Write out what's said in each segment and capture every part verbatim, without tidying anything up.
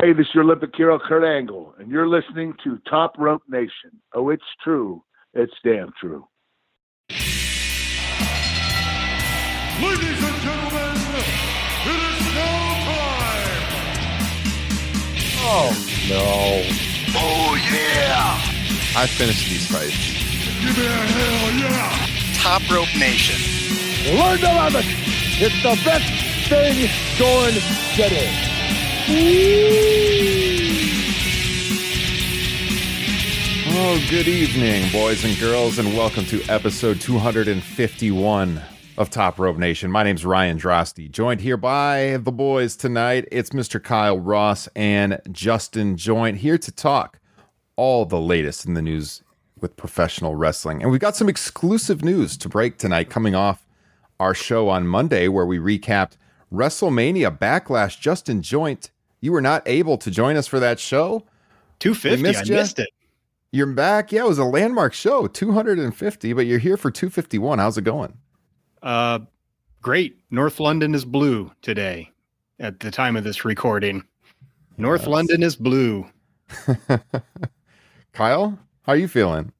Hey, this is your Olympic hero, Kurt Angle, and you're listening to Top Rope Nation. Oh, it's true. It's damn true. Ladies and gentlemen, it is now time. Oh, no. Oh, yeah. I finished these fights. Give me a hell yeah. Top Rope Nation. Learn to love it. It's the best thing going today. Oh, good evening, boys and girls, and welcome to episode two fifty-one of Top Rope Nation. My name's Ryan Drosty, joined here by the boys tonight. It's Mister Kyle Ross and Justin Joint here to talk all the latest in the news with professional wrestling. And we've got some exclusive news to break tonight coming off our show on Monday where we recapped WrestleMania Backlash. Justin Joint, you were not able to join us for that show. two fifty, missed I you. missed it. You're back. Yeah, it was a landmark show, two fifty, but you're here for two fifty-one. How's it going? Uh, great. North London is blue today at the time of this recording. North yes. London is blue. Kyle, how are you feeling?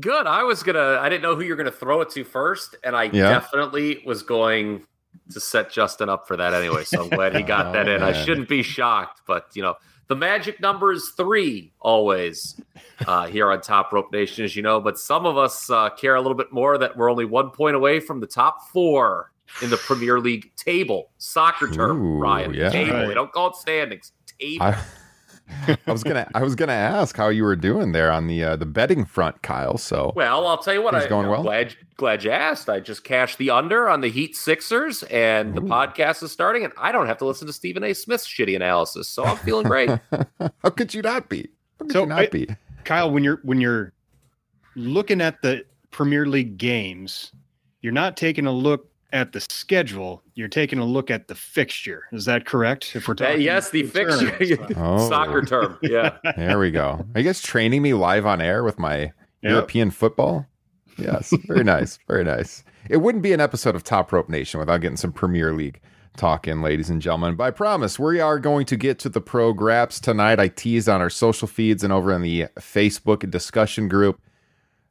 Good. I was going to, I didn't know who you were going to throw it to first, and I yeah. definitely was going to set Justin up for that anyway, so I'm glad he got oh, that in. Man. I shouldn't be shocked, but you know, the magic number is three always uh, here on Top Rope Nation, as you know, but some of us uh, care a little bit more that we're only one point away from the top four in the Premier League table. Soccer term, Ooh, Ryan. Yeah. Table. They don't call it standings. Table. I, I was gonna I was gonna ask how you were doing there on the uh, the betting front, Kyle. So well, I'll tell you what, I, going I'm well. glad glad you asked. I just cashed the under on the Heat Sixers, and the Ooh. podcast is starting, and I don't have to listen to Stephen A. Smith's shitty analysis, so I'm feeling great. How could you not be? How could so you not I, be? Kyle, when you're when you're looking at the Premier League games, you're not taking a look at the schedule, you're taking a look at the fixture. Is that correct? If we're talking, uh, yes, the fixture, oh. soccer term. Yeah, there we go. Are you guys training me live on air with my yep. European football? Yes, very nice, very nice. It wouldn't be an episode of Top Rope Nation without getting some Premier League talk in, ladies and gentlemen. But I promise we are going to get to the pro graps tonight. I teased on our social feeds and over on the Facebook discussion group.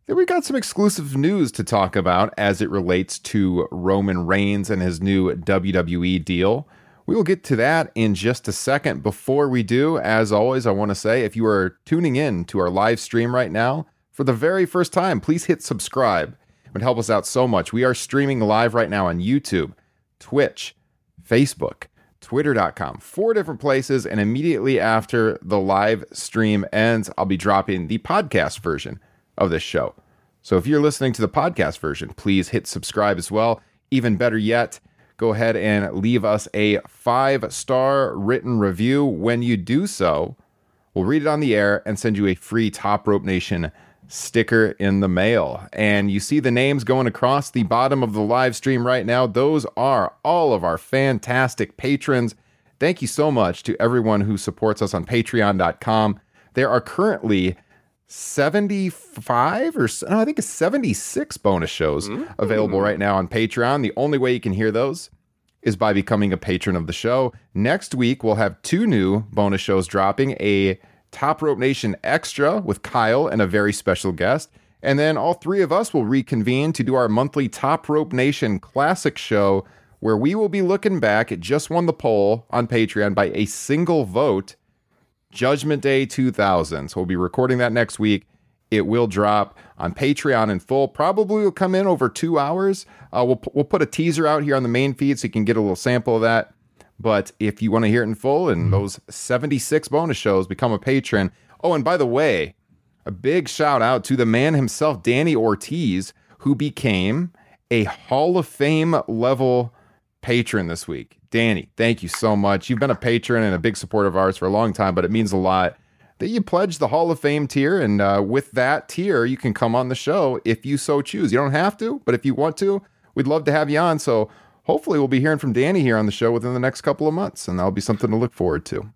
We got some exclusive news to talk about as it relates to Roman Reigns and his new W W E deal. We will get to that in just a second. Before we do, as always, I want to say if you are tuning in to our live stream right now for the very first time, please hit subscribe. It would help us out so much. We are streaming live right now on YouTube, Twitch, Facebook, Twitter dot com, four different places. And immediately after the live stream ends, I'll be dropping the podcast version of this show. So if you're listening to the podcast version, please hit subscribe as well. Even better yet, go ahead and leave us a five-star written review. When you do so, we'll read it on the air and send you a free Top Rope Nation sticker in the mail. And you see the names going across the bottom of the live stream right now. Those are all of our fantastic patrons. Thank you so much to everyone who supports us on patreon dot com. There are currently seventy-five or no, I think it's seventy-six bonus shows mm-hmm. available right now on Patreon. The only way you can hear those is by becoming a patron of the show. Next week, we'll have two new bonus shows dropping, a Top Rope Nation Extra with Kyle and a very special guest. And then all three of us will reconvene to do our monthly Top Rope Nation Classic show, where we will be looking back. It just won the poll on Patreon by a single vote. Judgment Day two thousand. So we'll be recording that next week. It will drop on Patreon in full. Probably will come in over two hours. Uh, we'll, we'll put a teaser out here on the main feed so you can get a little sample of that. But if you want to hear it in full and those seventy-six bonus shows, become a patron. Oh, and by the way, a big shout out to the man himself, Danny Ortiz, who became a Hall of Fame level patron this week. Danny, thank you so much. You've been a patron and a big supporter of ours for a long time, but it means a lot that you pledge the Hall of Fame tier. And uh, with that tier, you can come on the show if you so choose. You don't have to, but if you want to, we'd love to have you on. So hopefully we'll be hearing from Danny here on the show within the next couple of months, and that'll be something to look forward to.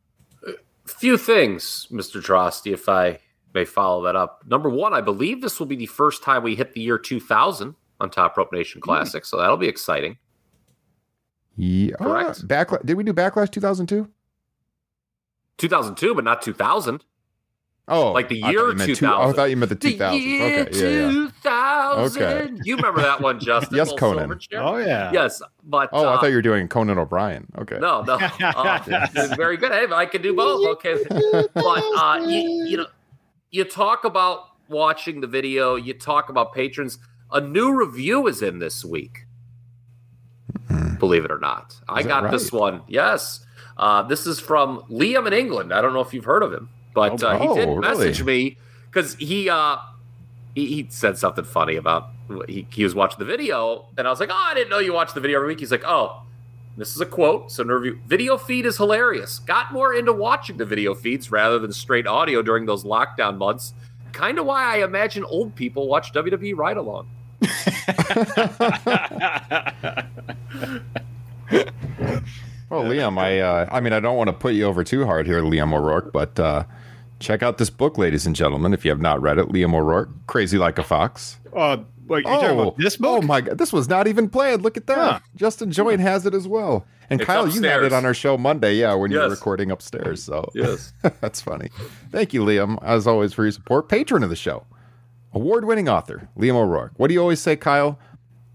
A few things, Mister Drosty, if I may follow that up. Number one, I believe this will be the first time we hit the year two thousand on Top Rope Nation Classic, mm. so that'll be exciting. Yeah. Correct. Backla- Did we do Backlash two thousand two? two thousand two, but not two thousand. Oh, like the year two thousand. Two, oh, I thought you meant the two thousand. The year okay, yeah, yeah. two thousand. Okay. You remember that one, Justin? Yes, Conan. Oh, yeah. Yes, but oh, uh, I thought you were doing Conan O'Brien. Okay. No, no. Uh, very good. Hey, I can do both. Okay, but uh, you, you know, you talk about watching the video. You talk about patrons. A new review is in this week. Believe it or not, is I got right? this one. Yes, uh, this is from Liam in England. I don't know if you've heard of him. But uh, oh, he did message really? me because he, uh, he he said something funny about he, he was watching the video. And I was like, oh, I didn't know you watched the video every week. He's like, oh, this is a quote. So review, video feed is hilarious. Got more into watching the video feeds rather than straight audio during those lockdown months. Kind of why I imagine old people watch W W E ride-along. Well, Liam, I uh, I mean, I don't want to put you over too hard here, Liam O'Rourke, but uh, check out this book, ladies and gentlemen, if you have not read it. Liam O'Rourke, Crazy Like a Fox. Uh, wait, you're oh, talking about this book? Oh, my God. This was not even planned. Look at that. Huh. Justin Joint has it as well. And it's Kyle, upstairs. You had it on our show Monday, yeah, when yes. you were recording upstairs. So yes. That's funny. Thank you, Liam, as always, for your support. Patron of the show, award-winning author, Liam O'Rourke. What do you always say, Kyle?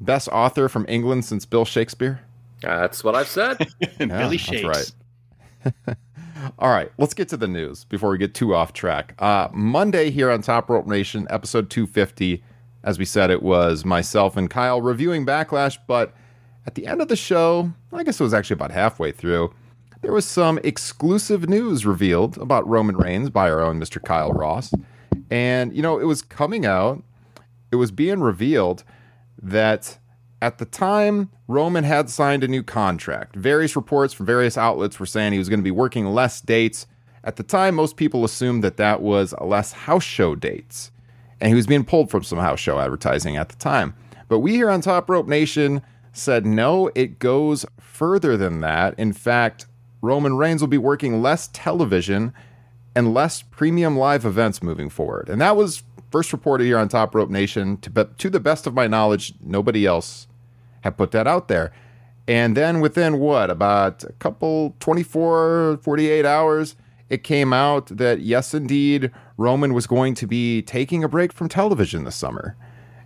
Best author from England since Bill Shakespeare? That's what I've said. Yeah, Billy Shakes. That's right. All right, let's get to the news before we get too off track. Uh, Monday here on Top Rope Nation, episode two fifty. As we said, it was myself and Kyle reviewing Backlash, but at the end of the show, I guess it was actually about halfway through, there was some exclusive news revealed about Roman Reigns by our own Mister Kyle Ross. And, you know, it was coming out, it was being revealed that at the time, Roman had signed a new contract. Various reports from various outlets were saying he was going to be working less dates. At the time, most people assumed that that was less house show dates. And he was being pulled from some house show advertising at the time. But we here on Top Rope Nation said, no, it goes further than that. In fact, Roman Reigns will be working less television and less premium live events moving forward. And that was first reported here on Top Rope Nation. To, be- to the best of my knowledge, nobody else have put that out there. And then within what, about a couple twenty-four, forty-eight hours, it came out that yes, indeed, Roman was going to be taking a break from television this summer.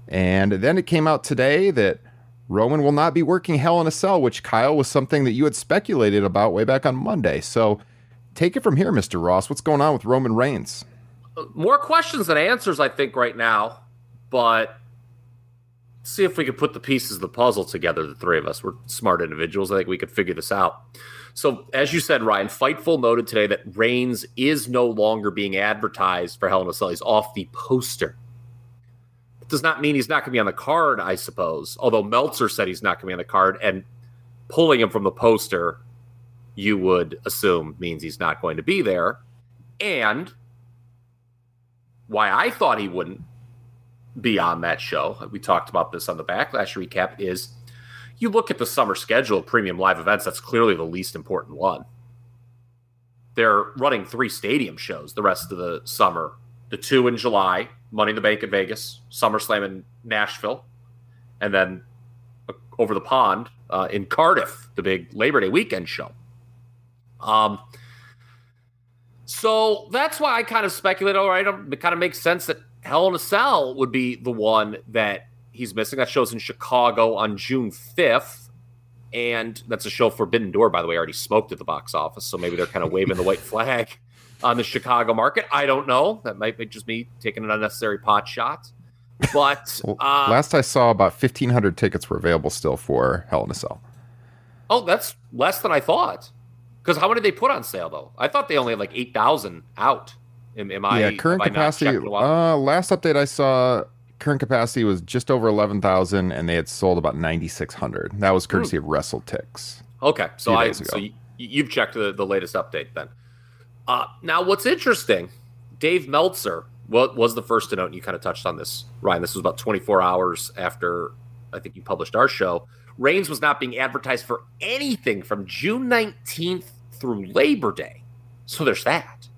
And then it came out today that Roman will not be working Hell in a Cell, which, Kyle, was something that you had speculated about way back on Monday. So take it from here, Mister Ross. What's going on with Roman Reigns? More questions than answers, I think, right now, but see if we could put the pieces of the puzzle together. The three of us, we're smart individuals. I think we could figure this out. So, as you said, Ryan, Fightful noted today that Reigns is no longer being advertised for Hell in a Cell. He's off the poster. It does not mean he's not going to be on the card, I suppose. Although Meltzer said he's not going to be on the card, and pulling him from the poster, you would assume means he's not going to be there. And why I thought he wouldn't be on that show, we talked about this on the Backlash recap, is you look at the summer schedule of premium live events, that's clearly the least important one. They're running three stadium shows the rest of the summer. The two in July, Money in the Bank in Vegas, SummerSlam in Nashville, and then over the pond uh, in Cardiff, the big Labor Day weekend show. Um, so that's why I kind of speculate, all right, it kind of makes sense that Hell in a Cell would be the one that he's missing. That show's in Chicago on June fifth. And that's a show Forbidden Door, by the way, already smoked at the box office. So maybe they're kind of waving the white flag on the Chicago market. I don't know. That might be just me taking an unnecessary pot shot. But well, uh, last I saw, about fifteen hundred tickets were available still for Hell in a Cell. Oh, that's less than I thought. Because how many did they put on sale, though? I thought they only had like eight thousand out. Am, am I, yeah, current capacity. Uh, last update I saw, current capacity was just over eleven thousand, and they had sold about nine thousand six hundred. That was courtesy Ooh. of WrestleTix. Okay, so I so you, you've checked the, the latest update then. Uh, now, what's interesting, Dave Meltzer well, was the first to note, and you kind of touched on this, Ryan. This was about twenty-four hours after I think you published our show. Reigns was not being advertised for anything from June nineteenth through Labor Day. So there's that.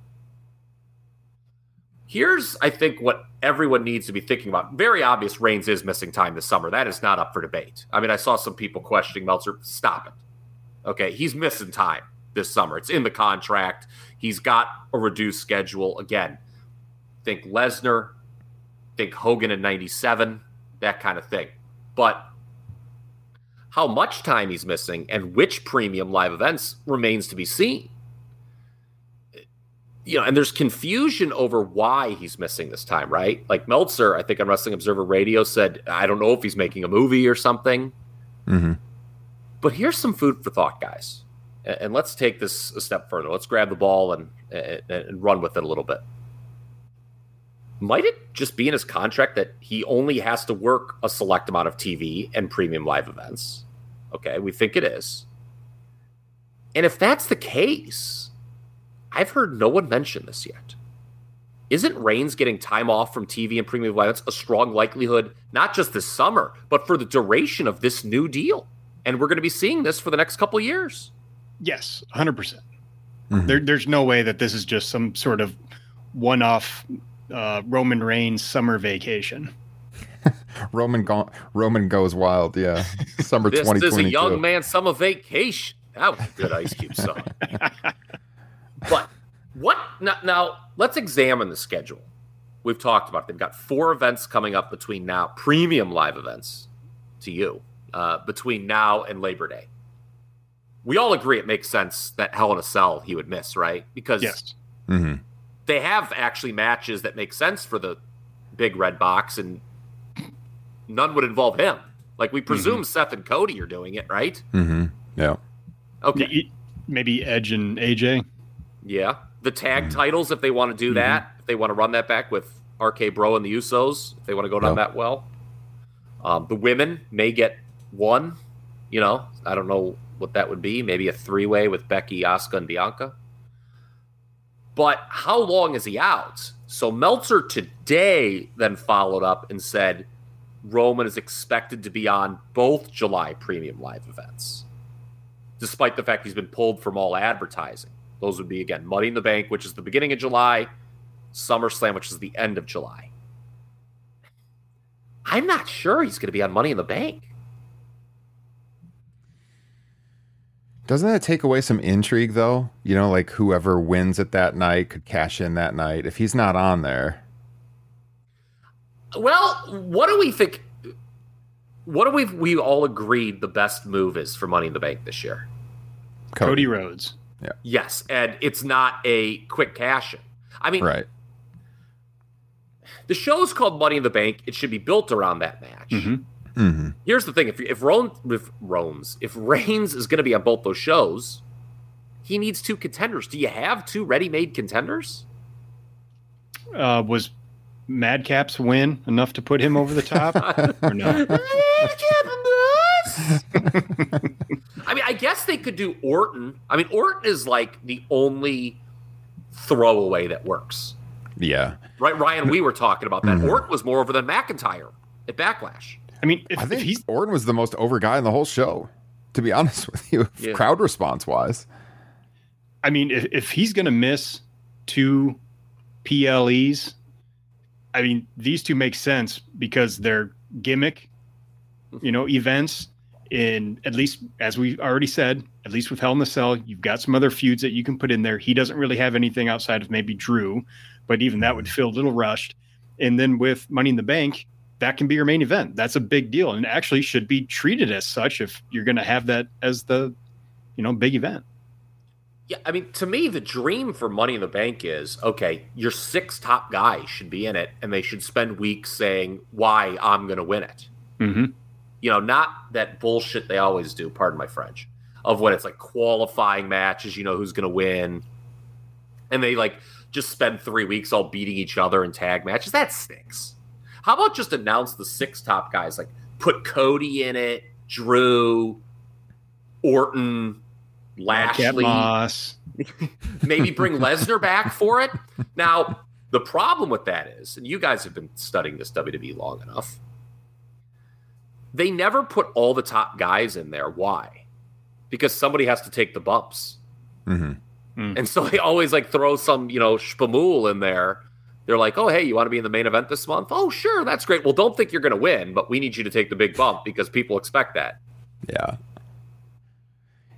Here's, I think, what everyone needs to be thinking about. Very obvious, Reigns is missing time this summer. That is not up for debate. I mean, I saw some people questioning Meltzer. Stop it. Okay, he's missing time this summer. It's in the contract. He's got a reduced schedule. Again, think Lesnar, think Hogan in ninety-seven, that kind of thing. But how much time he's missing and which premium live events remains to be seen. You know, and there's confusion over why he's missing this time, right? Like Meltzer, I think on Wrestling Observer Radio said, I don't know if he's making a movie or something. Mm-hmm. But here's some food for thought, guys. And let's take this a step further. Let's grab the ball and, and, and run with it a little bit. Might it just be in his contract that he only has to work a select amount of T V and premium live events? Okay, we think it is. And if that's the case, I've heard no one mention this yet. Isn't Reigns getting time off from T V and premium live events a strong likelihood, not just this summer, but for the duration of this new deal? And we're going to be seeing this for the next couple of years. Yes, one hundred percent. Mm-hmm. There, there's no way that this is just some sort of one-off uh, Roman Reigns summer vacation. Roman go- Roman goes wild, yeah. Summer this twenty twenty-two. This is a young man's summer vacation. That was a good Ice Cube song. But what now, now? Let's examine the schedule. We've talked about it. They've got four events coming up between now, premium live events to you uh, between now and Labor Day. We all agree it makes sense that Hell in a Cell he would miss, right? Because yes. mm-hmm. they have actually matches that make sense for the big red box, and none would involve him. Like we presume mm-hmm. Seth and Cody are doing it, right? Mm-hmm. Yeah. Okay. Maybe Edge and A J. Yeah, the tag mm-hmm. titles, if they want to do mm-hmm. that, if they want to run that back with R K Bro and the Usos, if they want to go down oh. that well. Um, the women may get one, you know, I don't know what that would be, maybe a three-way with Becky, Asuka, and Bianca. But how long is he out? So Meltzer today then followed up and said Roman is expected to be on both July premium live events, despite the fact he's been pulled from all advertising. Those would be, again, Money in the Bank, which is the beginning of July, SummerSlam, which is the end of July. I'm not sure he's going to be on Money in the Bank. Doesn't that take away some intrigue, though? You know, like whoever wins at that night could cash in that night if he's not on there. Well, what do we think? What do we we all agreed the best move is for Money in the Bank this year? Cody, Cody Rhodes. Yeah. Yes, and it's not a quick cash-in. I mean, right. The show's called Money in the Bank. It should be built around that match. Mm-hmm. Mm-hmm. Here's the thing. If if, Rome, if, Rome's, if Reigns is going to be on both those shows, he needs two contenders. Do you have two ready-made contenders? Uh, was Madcap's win enough to put him over the top? Or no? I mean, I guess they could do Orton. I mean, Orton is like the only throwaway that works. Yeah. Right, Ryan, we were talking about that. Mm-hmm. Orton was more over than McIntyre at Backlash. I mean, if, I think if he's... Orton was the most over guy in the whole show, to be honest with you, yeah. crowd response-wise. I mean, if, if he's going to miss two P L Es, I mean, these two make sense because they're gimmick, you know, events. In at least, as we already said, at least with Hell in a Cell, you've got some other feuds that you can put in there. He doesn't really have anything outside of maybe Drew, but even that would feel a little rushed. And then with Money in the Bank, that can be your main event. That's a big deal, and actually should be treated as such if you're going to have that as the, you know, big event. Yeah, I mean, to me, the dream for Money in the Bank is, okay, your six top guys should be in it, and they should spend weeks saying why I'm going to win it. Mm-hmm. You know, not that bullshit they always do, pardon my French, of when it's like qualifying matches, you know, who's going to win. And they, like, just spend three weeks all beating each other in tag matches. That stinks. How about just announce the six top guys? Like, put Cody in it, Drew, Orton, Lashley, maybe bring Lesnar back for it. Now, the problem with that is, and you guys have been studying this W W E long enough, they never put all the top guys in there. Why? Because somebody has to take the bumps. Mm-hmm. Mm. And so they always like throw some, you know, Shpamool in there. They're like, oh, hey, you want to be in the main event this month? Oh, sure, that's great. Well, don't think you're going to win, but we need you to take the big bump because people expect that. Yeah.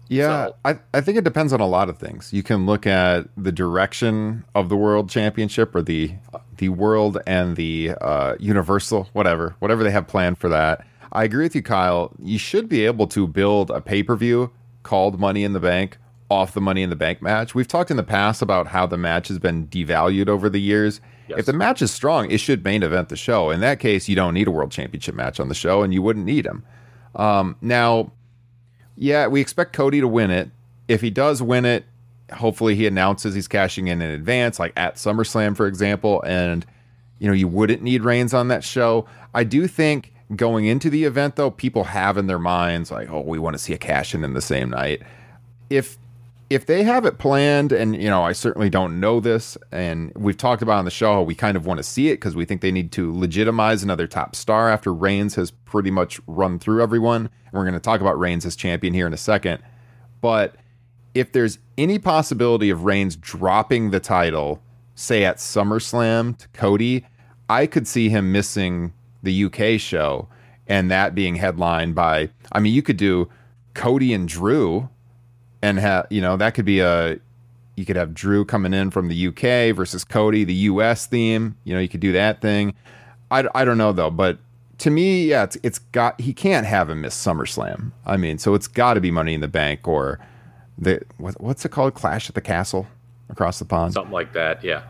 Yeah, so. I, I think it depends on a lot of things. You can look at the direction of the World Championship or the the World and the uh, Universal, whatever, whatever they have planned for that. I agree with you, Kyle. You should be able to build a pay-per-view called Money in the Bank off the Money in the Bank match. We've talked in the past about how the match has been devalued over the years. Yes. If the match is strong, it should main event the show. In that case, you don't need a World Championship match on the show, and you wouldn't need them. Um, now... Yeah, we expect Cody to win it. If he does win it, hopefully he announces he's cashing in in advance, like at SummerSlam, for example. And, you know, you wouldn't need Reigns on that show. I do think going into the event, though, people have in their minds, like, oh, we want to see a cash-in in the same night. If if they have it planned, and, you know, I certainly don't know this, and we've talked about on the show, we kind of want to see it because we think they need to legitimize another top star after Reigns has pretty much run through everyone. And we're going to talk about Reigns as champion here in a second. But if there's any possibility of Reigns dropping the title, say at SummerSlam to Cody, I could see him missing the U K show and that being headlined by, I mean, you could do Cody and Drew. And, ha- you know, that could be a, you could have Drew coming in from the U K versus Cody, the U S theme. You know, you could do that thing. I, I don't know, though. But to me, yeah, it's, it's got, he can't have him miss SummerSlam. I mean, so it's got to be Money in the Bank or the, what, what's it called? Clash at the Castle across the pond. Something like that. Yeah.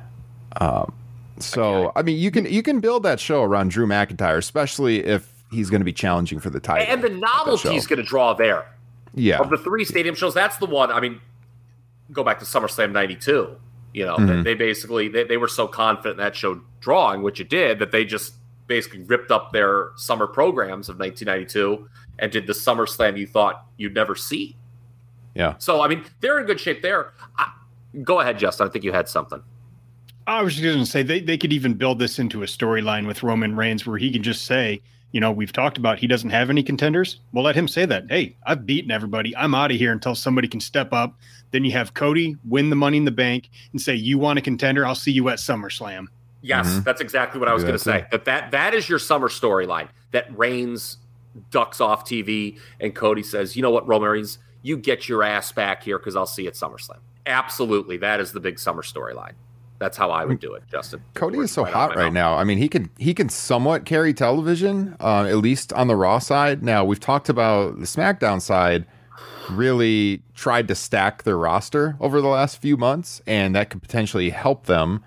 Um, so, I, I mean, you can, you can build that show around Drew McIntyre, especially if he's going to be challenging for the title. And the novelty is going to draw there. Yeah. Of the three stadium shows, that's the one. I mean, go back to SummerSlam ninety-two. You know, mm-hmm. they, they basically, they, they were so confident in that show drawing, which it did, that they just basically ripped up their summer programs of nineteen ninety-two and did the SummerSlam you thought you'd never see. Yeah. So, I mean, they're in good shape there. I, go ahead, Justin. I think you had something. I was just going to say, they, they could even build this into a storyline with Roman Reigns where he can just say, you know, we've talked about he doesn't have any contenders. Well, let him say that. Hey, I've beaten everybody. I'm out of here until somebody can step up. Then you have Cody win the Money in the Bank and say, you want a contender? I'll see you at SummerSlam. Yes, mm-hmm. That's exactly what I was going to say. That, that that is your summer storyline. That Reigns ducks off T V and Cody says, you know what, Roman Reigns, you get your ass back here because I'll see you at SummerSlam. Absolutely. That is the big summer storyline. That's how I would do it, Justin. Cody is so hot right now. I mean, he can he can somewhat carry television, uh, at least on the Raw side. Now, we've talked about the SmackDown side really tried to stack their roster over the last few months, and that could potentially help them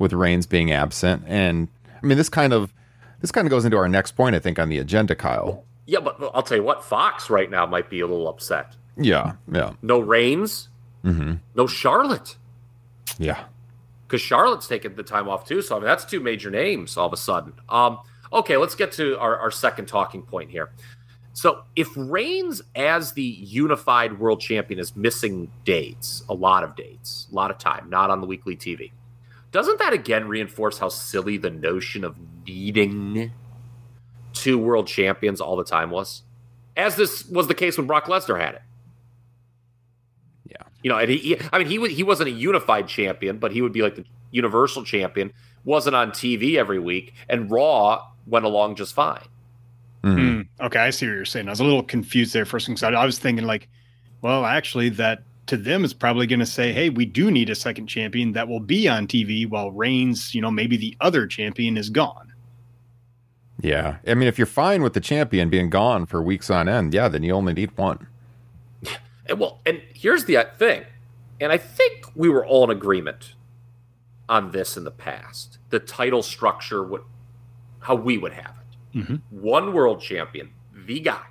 with Reigns being absent. And I mean, this kind of this kind of goes into our next point, I think, on the agenda, Kyle. Yeah, but I'll tell you what, Fox right now might be a little upset. Yeah, yeah. No Reigns, mm-hmm. No Charlotte. Yeah. Because Charlotte's taking the time off, too. So, I mean, that's two major names all of a sudden. Um, okay, let's get to our, our second talking point here. So, if Reigns as the unified world champion is missing dates, a lot of dates, a lot of time, not on the weekly T V, doesn't that again reinforce how silly the notion of needing two world champions all the time was? As this was the case when Brock Lesnar had it. You know, and he, he, I mean, he he wasn't a unified champion, but he would be like the universal champion. Wasn't on T V every week, and Raw went along just fine. Mm-hmm. Mm, okay, I see what you're saying. I was a little confused there for a second. I was thinking like, well, actually, that to them is probably going to say, hey, we do need a second champion that will be on T V while Reigns, you know, maybe the other champion is gone. Yeah. I mean, if you're fine with the champion being gone for weeks on end, yeah, then you only need one. And well, and here's the thing. And I think we were all in agreement on this in the past. The title structure, would, how we would have it. Mm-hmm. One world champion, the guy.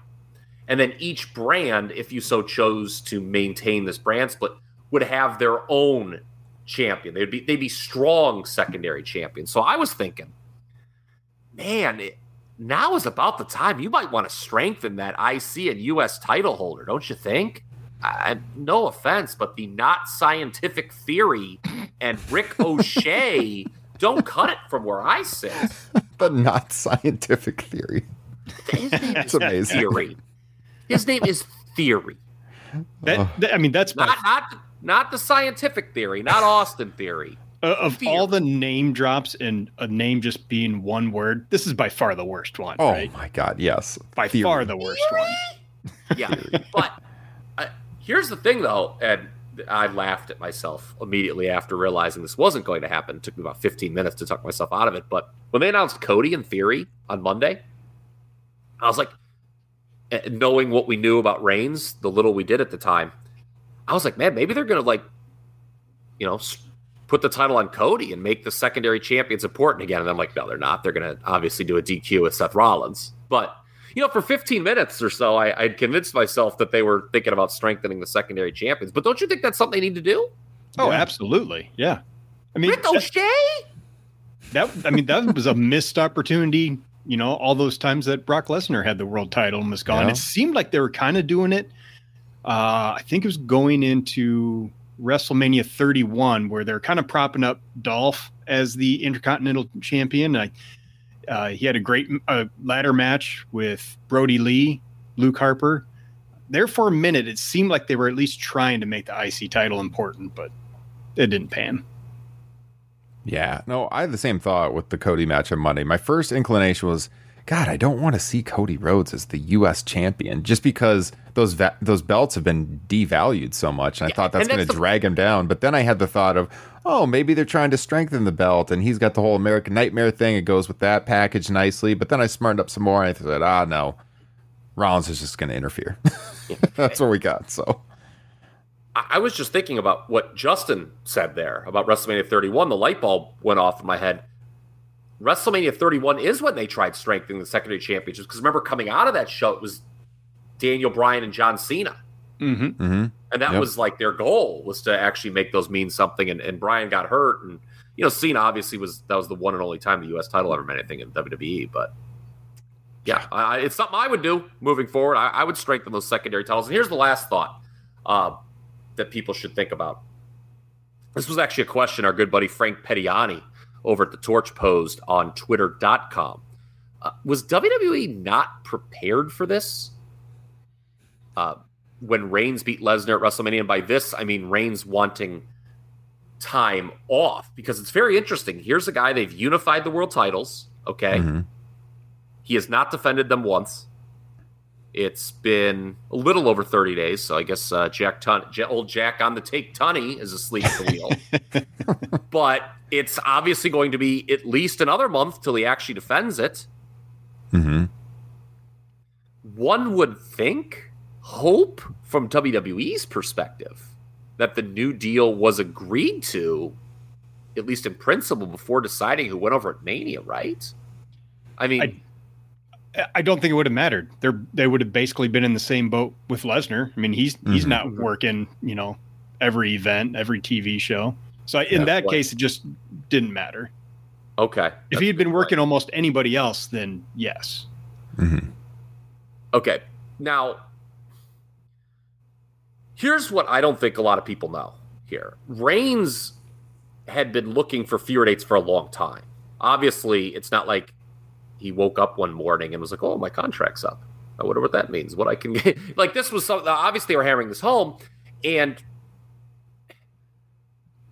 And then each brand, if you so chose to maintain this brand split, would have their own champion. They'd be they'd be strong secondary champions. So I was thinking, man, it, now is about the time you might want to strengthen that I C and U S title holder, don't you think? I, no offense, but the not scientific theory and Rick O'Shea don't cut it from where I sit. But not scientific theory. His name is amazing. Theory. His name is Theory. That, that, I mean, that's not, not not the scientific theory, not Austin Theory. Uh, of theory. All the name drops and a name just being one word, this is by far the worst one. Oh right? My God, yes, by theory. Far the worst theory? One. Yeah, but uh, here's the thing, though, and I laughed at myself immediately after realizing this wasn't going to happen. It took me about fifteen minutes to talk myself out of it. But when they announced Cody and Theory on Monday, I was like. Knowing what we knew about Reigns, the little we did at the time, I was like, man, maybe they're going to, like, you know, put the title on Cody and make the secondary champions important again. And I'm like, no, they're not. They're going to obviously do a D Q with Seth Rollins. But, you know, for fifteen minutes or so, I had convinced myself that they were thinking about strengthening the secondary champions. But don't you think that's something they need to do? Oh, yeah. Absolutely. Yeah. I mean, Rick O'Shea? That, I mean, that was a missed opportunity. You know, all those times that Brock Lesnar had the world title and was gone. Yeah. It seemed like they were kind of doing it. Uh, I think it was going into WrestleMania thirty-one where they're kind of propping up Dolph as the Intercontinental Champion. I, uh, he had a great uh, ladder match with Brody Lee, Luke Harper. There for a minute, it seemed like they were at least trying to make the I C title important, but it didn't pan. Yeah, no, I had the same thought with the Cody match on Monday. My first inclination was, God, I don't want to see Cody Rhodes as the U S champion just because those va- those belts have been devalued so much. And yeah, I thought that's, that's going to the- drag him down. But then I had the thought of, oh, maybe they're trying to strengthen the belt. And he's got the whole American Nightmare thing. It goes with that package nicely. But then I smartened up some more. And I said, ah, no, Rollins is just going to interfere. Yeah. That's what we got. So. I was just thinking about what Justin said there about WrestleMania thirty-one. The light bulb went off in my head. WrestleMania thirty-one is when they tried strengthening the secondary championships. Because remember, coming out of that show, it was Daniel Bryan and John Cena. Mm-hmm. Mm-hmm. And that yep. was like their goal, was to actually make those mean something. And, and Bryan got hurt. And, you know, Cena obviously was, that was the one and only time the U S title ever meant anything in W W E. But, yeah, I, it's something I would do moving forward. I, I would strengthen those secondary titles. And here's the last thought. Uh, that people should think about. This was actually a question our good buddy Frank Pettiani over at The Torch posed on Twitter dot com. Uh, was W W E not prepared for this? Uh, when Reigns beat Lesnar at WrestleMania, and by this, I mean Reigns wanting time off, because it's very interesting. Here's a guy, they've unified the world titles, okay? Mm-hmm. He has not defended them once. It's been a little over thirty days, so I guess uh, Jack Tun- J- old Jack on the take Tunney is asleep at the wheel. But it's obviously going to be at least another month till he actually defends it. Mm-hmm. One would think, hope from W W E's perspective, that the new deal was agreed to, at least in principle, before deciding who went over at Mania, right? I mean... I- I don't think it would have mattered. They're, they would have basically been in the same boat with Lesnar. I mean, he's he's mm-hmm. not working, you know, every event, every T V show. So in That's that what? case, it just didn't matter. Okay. If That's he had been working point. almost anybody else, then yes. Mm-hmm. Okay. Now, here's what I don't think a lot of people know here. Reigns had been looking for fewer dates for a long time. Obviously, it's not like he woke up one morning and was like, oh, my contract's up. I wonder what that means, what I can get. Like, this was something, obviously, they were hammering this home. And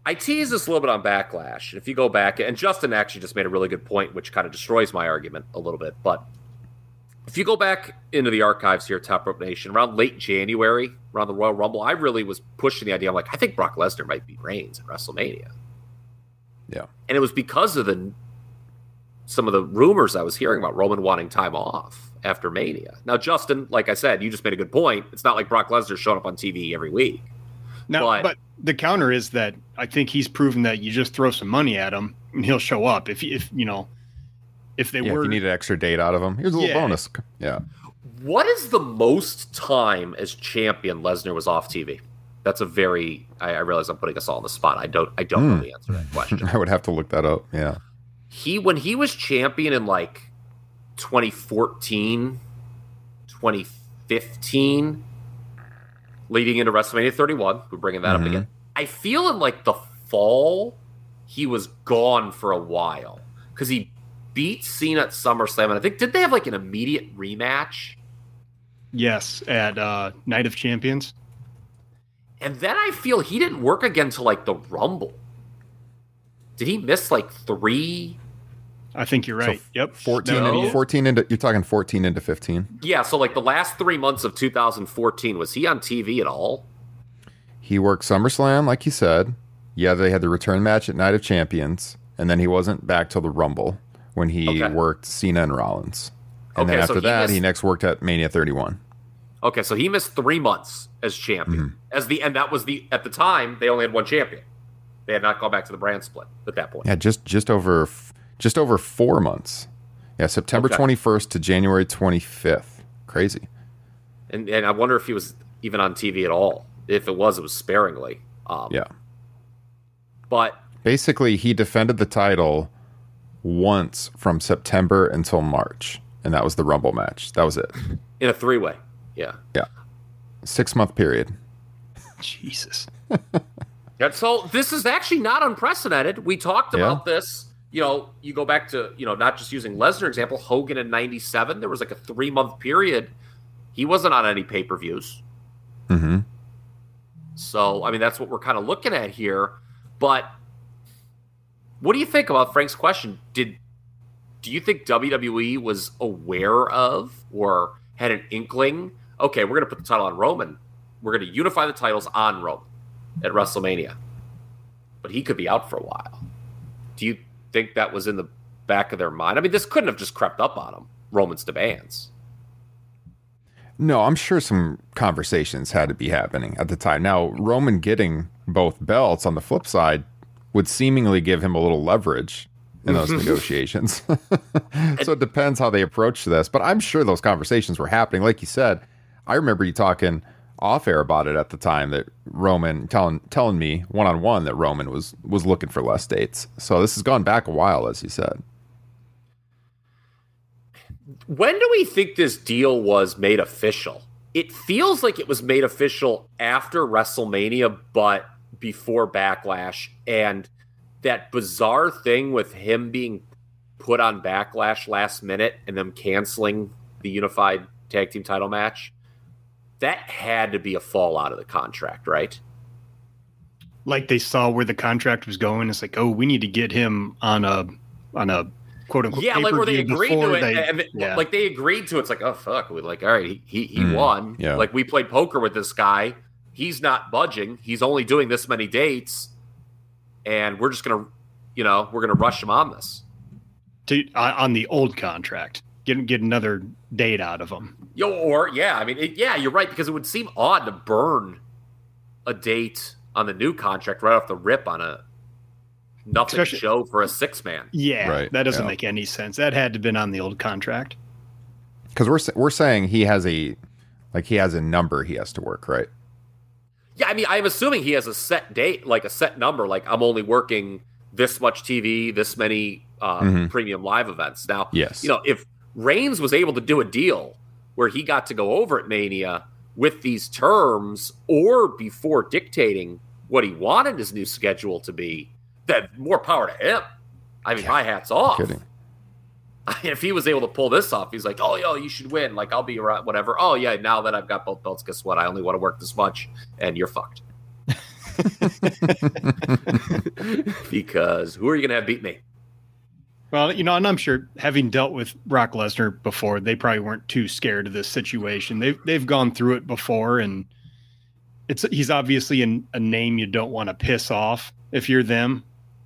I teased this a little bit on Backlash. If you go back, and Justin actually just made a really good point, which kind of destroys my argument a little bit. But if you go back into the archives here, Top Rope Nation, around late January, around the Royal Rumble, I really was pushing the idea. I'm like, I think Brock Lesnar might beat Reigns at WrestleMania. Yeah. And it was because of the some of the rumors I was hearing about Roman wanting time off after Mania. Now, Justin, like I said, you just made a good point. It's not like Brock Lesnar showing up on T V every week. No, but, but the counter is that I think he's proven that you just throw some money at him and he'll show up. If, if you know, if they yeah, were... If you need an extra date out of him, here's a little yeah. bonus. Yeah. What is the most time as champion Lesnar was off T V? That's a very... I, I realize I'm putting us all on the spot. I don't I don't mm. know the answer to that question. I would have to look that up, yeah. He when he was champion in like twenty fourteen, twenty fifteen, leading into WrestleMania thirty-one, we're bringing that mm-hmm. up again. I feel in like the fall, he was gone for a while because he beat Cena at SummerSlam. And I think, did they have like an immediate rematch? Yes, at uh, Night of Champions. And then I feel he didn't work again till like the Rumble. Did he miss like three? I think you're right. So yep. fourteen, no. into, fourteen into, you're talking fourteen into fifteen. Yeah. So like the last three months of two thousand fourteen, was he on T V at all? He worked SummerSlam, like you said. Yeah. They had the return match at Night of Champions. And then he wasn't back till the Rumble when he okay. worked Cena and Rollins. And okay, then after so he that, missed... he next worked at Mania thirty-one. Okay. So he missed three months as champion. Mm-hmm. As the, and that was the, at the time, they only had one champion. They had not gone back to the brand split at that point. Yeah, just just over just over four months. Yeah, September okay. twenty-first to January twenty-fifth. Crazy. And and I wonder if he was even on T V at all. If it was, it was sparingly. Um, yeah. But basically, he defended the title once from September until March, and that was the Rumble match. That was it. In a three-way. Yeah. Yeah. Six month period. Jesus. So this is actually not unprecedented. We talked yeah. about this. You know, you go back to, you know, not just using Lesnar example, Hogan in ninety-seven, there was like a three-month period. He wasn't on any pay-per-views. Mm-hmm. So, I mean, that's what we're kind of looking at here. But what do you think about Frank's question? Did do you think W W E was aware of or had an inkling, okay, we're going to put the title on Roman. We're going to unify the titles on Roman at WrestleMania, but he could be out for a while. Do you think that was in the back of their mind? I mean, this couldn't have just crept up on him, Roman's demands. No, I'm sure some conversations had to be happening at the time. Now, Roman getting both belts on the flip side would seemingly give him a little leverage in those negotiations. So it depends how they approach this, but I'm sure those conversations were happening. Like you said, I remember you talking off air about it at the time, that Roman telling telling me one on one that Roman was was looking for less dates. So this has gone back a while, as you said. When do we think this deal was made official? It feels like it was made official after WrestleMania, but before Backlash, and that bizarre thing with him being put on Backlash last minute and them canceling the unified tag team title match. That had to be a fallout of the contract, right? Like they saw where the contract was going. It's like, oh, we need to get him on a on a quote unquote. Yeah, like where they agreed to it. They, and it yeah. Like they agreed to it. It's like, oh fuck, we like all right, he he, he mm, won. Yeah. Like we played poker with this guy. He's not budging. He's only doing this many dates, and we're just gonna, you know, we're gonna rush him on this. To uh, on the old contract. Get get another date out of them. Yo, or yeah, I mean, it, yeah, you're right, because it would seem odd to burn a date on the new contract right off the rip on a nothing Especially, show for a six man. Yeah, right. That doesn't yeah. make any sense. That had to have been on the old contract. Because we're we're saying he has a like he has a number he has to work, right? Yeah, I mean, I'm assuming he has a set date, like a set number. Like I'm only working this much T V, this many uh, mm-hmm. premium live events. Now, yes. you know if. Reigns was able to do a deal where he got to go over at Mania with these terms or before dictating what he wanted his new schedule to be, then more power to him. I mean, yeah, my hat's off. I mean, if he was able to pull this off, he's like, oh, yo, you should win. Like, I'll be around, whatever. Oh, yeah, now that I've got both belts, guess what? I only want to work this much, and you're fucked. Because who are you going to have beat me? Well, you know, and I'm sure having dealt with Brock Lesnar before, they probably weren't too scared of this situation. They've they've gone through it before, and it's he's obviously in a name you don't want to piss off if you're them,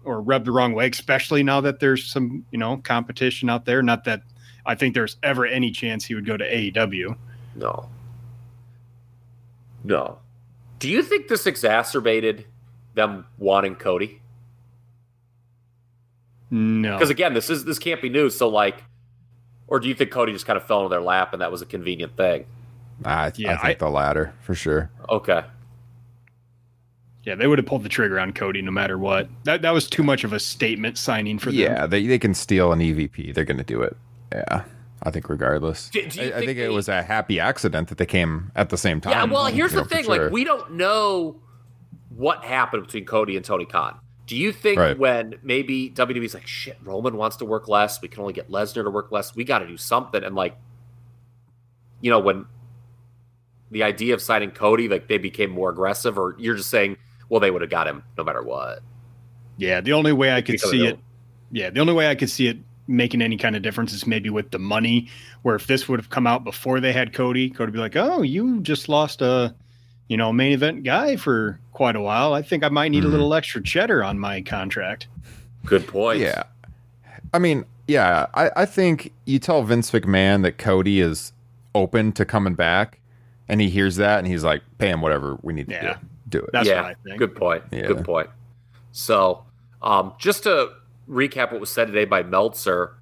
or rubbed the wrong way, especially now that there's some, you know, competition out there. Not that I think there's ever any chance he would go to A E W. No. No. Do you think this exacerbated them wanting Cody? No. Because, again, this is this can't be news. So, like, or do you think Cody just kind of fell into their lap and that was a convenient thing? I, th- yeah, I think I, the latter, for sure. Okay. Yeah, they would have pulled the trigger on Cody no matter what. That that was too much of a statement signing for yeah, them. Yeah, they, they can steal an E V P. They're going to do it. Yeah, I think regardless. Do, do I, think I think they, it was a happy accident that they came at the same time. Yeah, well, here's you know, the thing. Sure. Like, we don't know what happened between Cody and Tony Khan. Do you think right. when maybe W W E's like, shit, Roman wants to work less. We can only get Lesnar to work less. We got to do something. And, like, you know, when the idea of signing Cody, like, they became more aggressive, or you're just saying, well, they would have got him no matter what. Yeah, the only way I could because see it. Yeah, the only way I could see it making any kind of difference is maybe with the money, where if this would have come out before they had Cody, Cody would be like, oh, you just lost a, you know, main event guy for quite a while. I think I might need mm-hmm. a little extra cheddar on my contract. Good point. Yeah. I mean, yeah, I, I think you tell Vince McMahon that Cody is open to coming back, and he hears that and he's like, pay him whatever we need to yeah. do. Do it. That's yeah, what I think. Good point. Yeah. Good point. So, um, just to recap what was said today by Meltzer,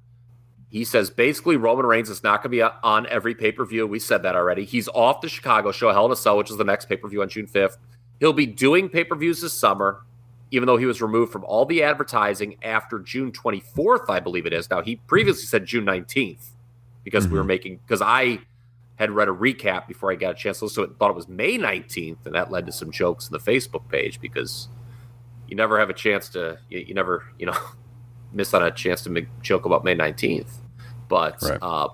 he says basically Roman Reigns is not going to be on every pay per view. We said that already. He's off the Chicago show, Hell in a Cell, which is the next pay per view on June fifth. He'll be doing pay per views this summer, even though he was removed from all the advertising after June twenty-fourth, I believe it is. Now, he previously said June nineteenth because mm-hmm. we were making, because I had read a recap before I got a chance to listen to it, thought it was May nineteenth, and that led to some jokes in the Facebook page because you never have a chance to, you, you never, you know, miss on a chance to make joke about May nineteenth. But right. uh,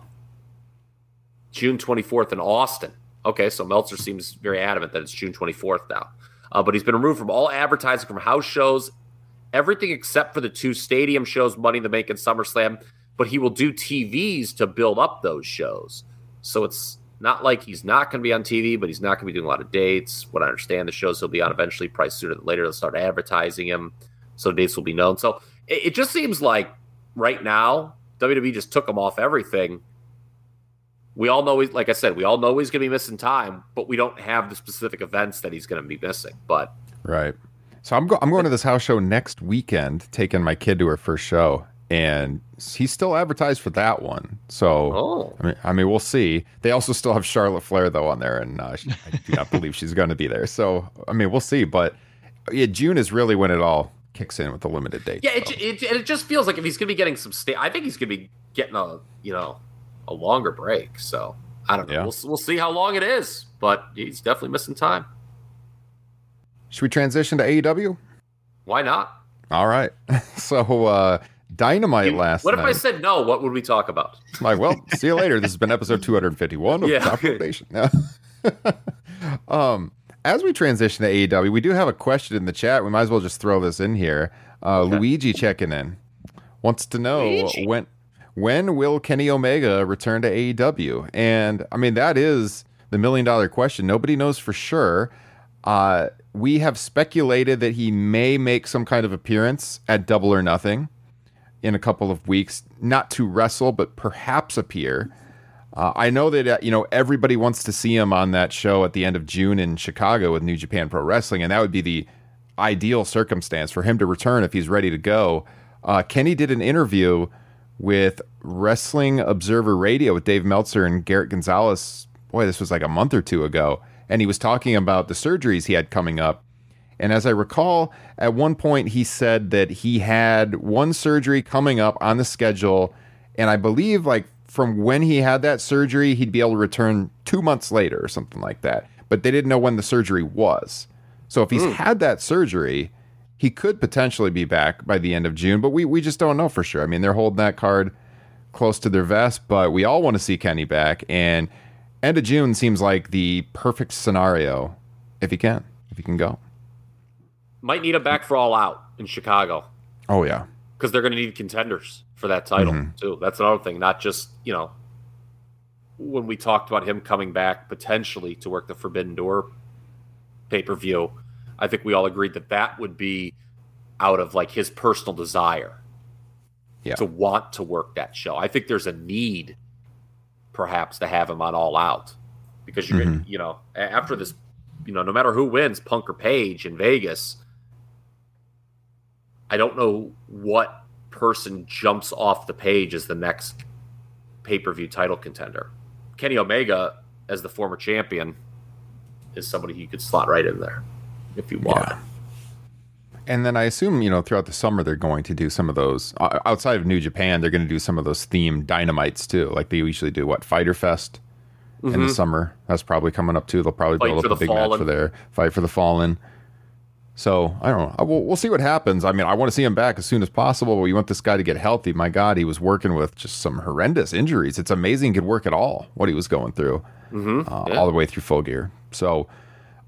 June twenty-fourth in Austin. Okay, so Meltzer seems very adamant that it's June twenty-fourth now. Uh, but he's been removed from all advertising, from house shows, everything except for the two stadium shows, Money in the Bank and SummerSlam. But he will do T Vs to build up those shows. So it's not like he's not going to be on T V, but he's not going to be doing a lot of dates. What I understand, the shows he'll be on eventually, probably sooner than later, they'll start advertising him. So dates will be known. So it, it just seems like right now, W W E just took him off everything. We all know, he's, like I said, we all know he's going to be missing time, but we don't have the specific events that he's going to be missing. But right. So I'm, go- I'm going to this house show next weekend, taking my kid to her first show. And he's still advertised for that one. So, oh. I mean, I mean, we'll see. They also still have Charlotte Flair, though, on there. And uh, I do not believe she's going to be there. So, I mean, we'll see. But yeah, June is really when it all kicks in with the limited dates. Yeah, it, it, it just feels like if he's going to be getting some sta- – I think he's going to be getting a, you know, a longer break. So, I don't know. Yeah. We'll, we'll see how long it is. But he's definitely missing time. Should we transition to A E W? Why not? All right. So, uh Dynamite Dude, last what night. What if I said no? What would we talk about? I'm like, well, see you later. This has been episode two fifty-one of yeah. Top Rotation. um, as we transition to A E W, we do have a question in the chat. We might as well just throw this in here. Uh, okay. Luigi checking in. Wants to know Luigi. when when will Kenny Omega return to A E W? And, I mean, that is the million-dollar question. Nobody knows for sure. Uh, we have speculated that he may make some kind of appearance at Double or Nothing in a couple of weeks, not to wrestle, but perhaps appear. Uh, I know that, uh, you know, everybody wants to see him on that show at the end of June in Chicago with New Japan Pro Wrestling, and that would be the ideal circumstance for him to return if he's ready to go. Uh, Kenny did an interview with Wrestling Observer Radio with Dave Meltzer and Garrett Gonzalez. Boy, this was like a month or two ago. And he was talking about the surgeries he had coming up. And as I recall, at one point he said that he had one surgery coming up on the schedule. And I believe like from when he had that surgery, he'd be able to return two months later or something like that. But they didn't know when the surgery was. So if he's mm. had that surgery, he could potentially be back by the end of June. But we, we just don't know for sure. I mean, they're holding that card close to their vest, but we all want to see Kenny back. And end of June seems like the perfect scenario if he can, if he can go. Might need him back for All Out in Chicago. Oh, yeah. Because they're going to need contenders for that title, mm-hmm. too. That's another thing. Not just, you know, when we talked about him coming back potentially to work the Forbidden Door pay-per-view, I think we all agreed that that would be – out of like his personal desire yeah. to want to work that show. I think there's a need perhaps to have him on All Out, because you're mm-hmm. gonna, you know, after this, you know, no matter who wins, Punk or Page in Vegas, I don't know what person jumps off the page as the next pay-per-view title contender. Kenny Omega, as the former champion, is somebody you could slot right in there if you want. Yeah. And then I assume, you know, throughout the summer, they're going to do some of those outside of New Japan. They're going to do some of those themed Dynamites too. Like they usually do what, Fyter Fest mm-hmm. in the summer. That's probably coming up too. They'll probably Fight build up a big fallen. match for their Fight for the Fallen. So I don't know. We'll, we'll see what happens. I mean, I want to see him back as soon as possible. But we want this guy to get healthy. My God, he was working with just some horrendous injuries. It's amazing he could work at all, what he was going through mm-hmm. uh, yeah. all the way through Full Gear. So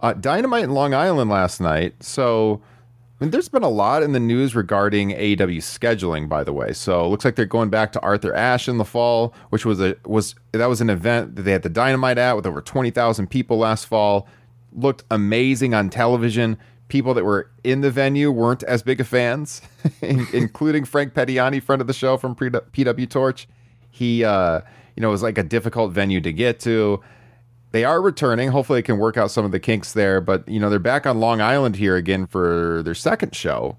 uh, Dynamite in Long Island last night. So I mean, there's been a lot in the news regarding A E W scheduling, by the way. So it looks like they're going back to Arthur Ashe in the fall, which was a was that was an event that they had the Dynamite at with over twenty thousand people last fall. Looked amazing on television. People that were in the venue weren't as big of fans, including Frank Pettiani, friend of the show from P W Torch. He, uh, you know, it was like a difficult venue to get to. They are returning. Hopefully, they can work out some of the kinks there. But, you know, they're back on Long Island here again for their second show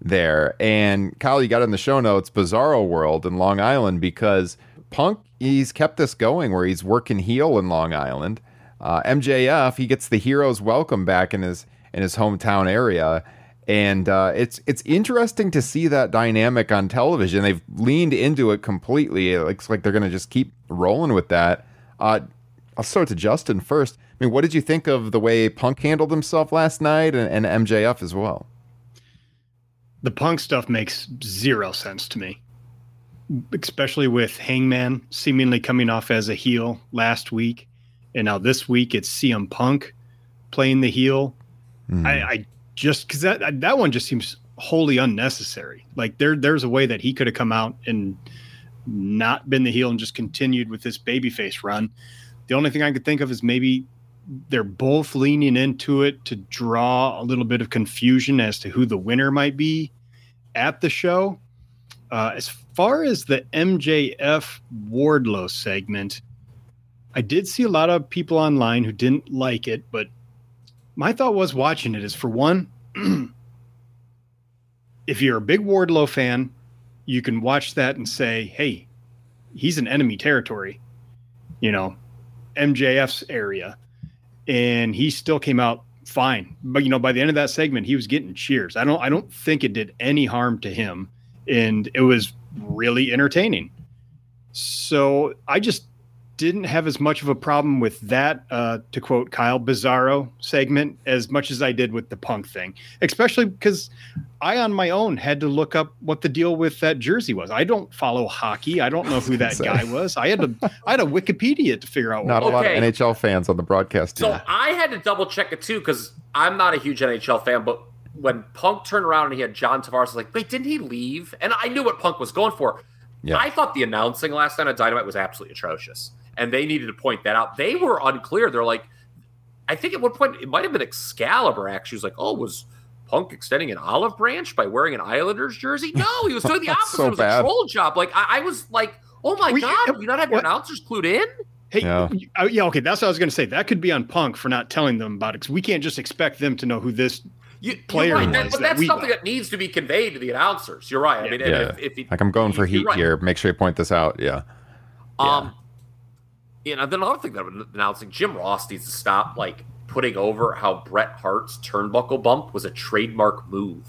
there. And, Kyle, you got in the show notes, Bizarro World in Long Island, because Punk, he's kept this going where he's working heel in Long Island. Uh, M J F, he gets the hero's welcome back in his in his hometown area. And uh, it's it's interesting to see that dynamic on television. They've leaned into it completely. It looks like they're going to just keep rolling with that. Uh I'll start to Justin first. I mean, what did you think of the way Punk handled himself last night and, and M J F as well? The Punk stuff makes zero sense to me, especially with Hangman seemingly coming off as a heel last week. And now this week it's C M Punk playing the heel. Mm. I, I just, because that, I, that one just seems wholly unnecessary. Like there, there's a way that he could have come out and not been the heel and just continued with this babyface run. The only thing I could think of is maybe they're both leaning into it to draw a little bit of confusion as to who the winner might be at the show. Uh, as far as the M J F Wardlow segment, I did see a lot of people online who didn't like it, but my thought was watching it is, for one, if you're a big Wardlow fan, you can watch that and say, hey, he's in enemy territory, you know, M J F's area, and he still came out fine. But you know, by the end of that segment, he was getting cheers. I don't I don't think it did any harm to him, and it was really entertaining. So I just didn't have as much of a problem with that, uh, to quote Kyle, Bizarro segment as much as I did with the Punk thing, especially because I on my own had to look up what the deal with that jersey was. I don't follow hockey. I don't know who that guy was. I had to, I had a Wikipedia to figure out. Not what. a okay. lot of N H L fans on the broadcast team. So I had to double check it too, because I'm not a huge N H L fan, but when Punk turned around and he had John Tavares, I was like, wait, didn't he leave? And I knew what Punk was going for. Yeah. I thought the announcing last night on Dynamite was absolutely atrocious. And they needed to point that out. They were unclear. They're like, I think at one point it might have been Excalibur actually. He was like, oh, was Punk extending an olive branch by wearing an Islanders jersey? No, he was doing the opposite. So it was bad. A troll job. Like, I, I was like, oh my were God, you, do you not have what? your announcers clued in? Hey, yeah. yeah, okay, that's what I was going to say. That could be on Punk for not telling them about it, because we can't just expect them to know who this you, player right. was. That, but that's that something like. that needs to be conveyed to the announcers. You're right. Yeah. I mean, yeah. if, if he, like, I'm going for heat right. here. Make sure you point this out. Yeah. Um. Yeah. You know, then another thing that I'm announcing, Jim Ross needs to stop, like, putting over how Bret Hart's turnbuckle bump was a trademark move.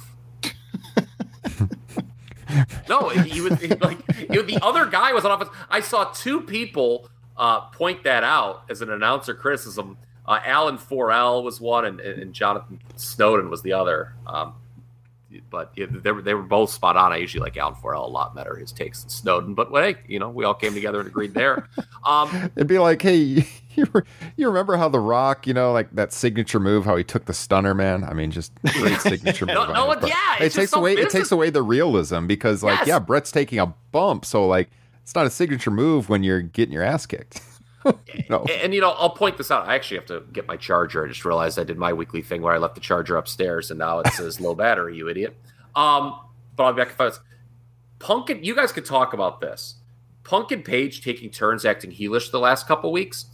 No, he was, he, like, he, the other guy was on offense. I saw two people uh, point that out as an announcer criticism. Uh, Alan Forel was one, and, and Jonathan Snowden was the other. Um, but yeah, they, were, they were both spot on. I usually like Alan Forel a lot better, his takes than Snowden. But well, hey, you know, we all came together and agreed there. Um, It'd be like, hey, you, were, you remember how The Rock, you know, like that signature move, how he took the stunner, man? I mean, just great signature move. No, no, yeah, it takes away business. It takes away the realism, because, like, yes. yeah, Brett's taking a bump, so like it's not a signature move when you're getting your ass kicked. No. And, and, you know, I'll point this out. I actually have to get my charger. I just realized I did my weekly thing where I left the charger upstairs, and now it says low battery, you idiot. Um, but I'll be back in five minutes. Punk and, you guys could talk about this. Punk and Paige taking turns acting heelish the last couple weeks.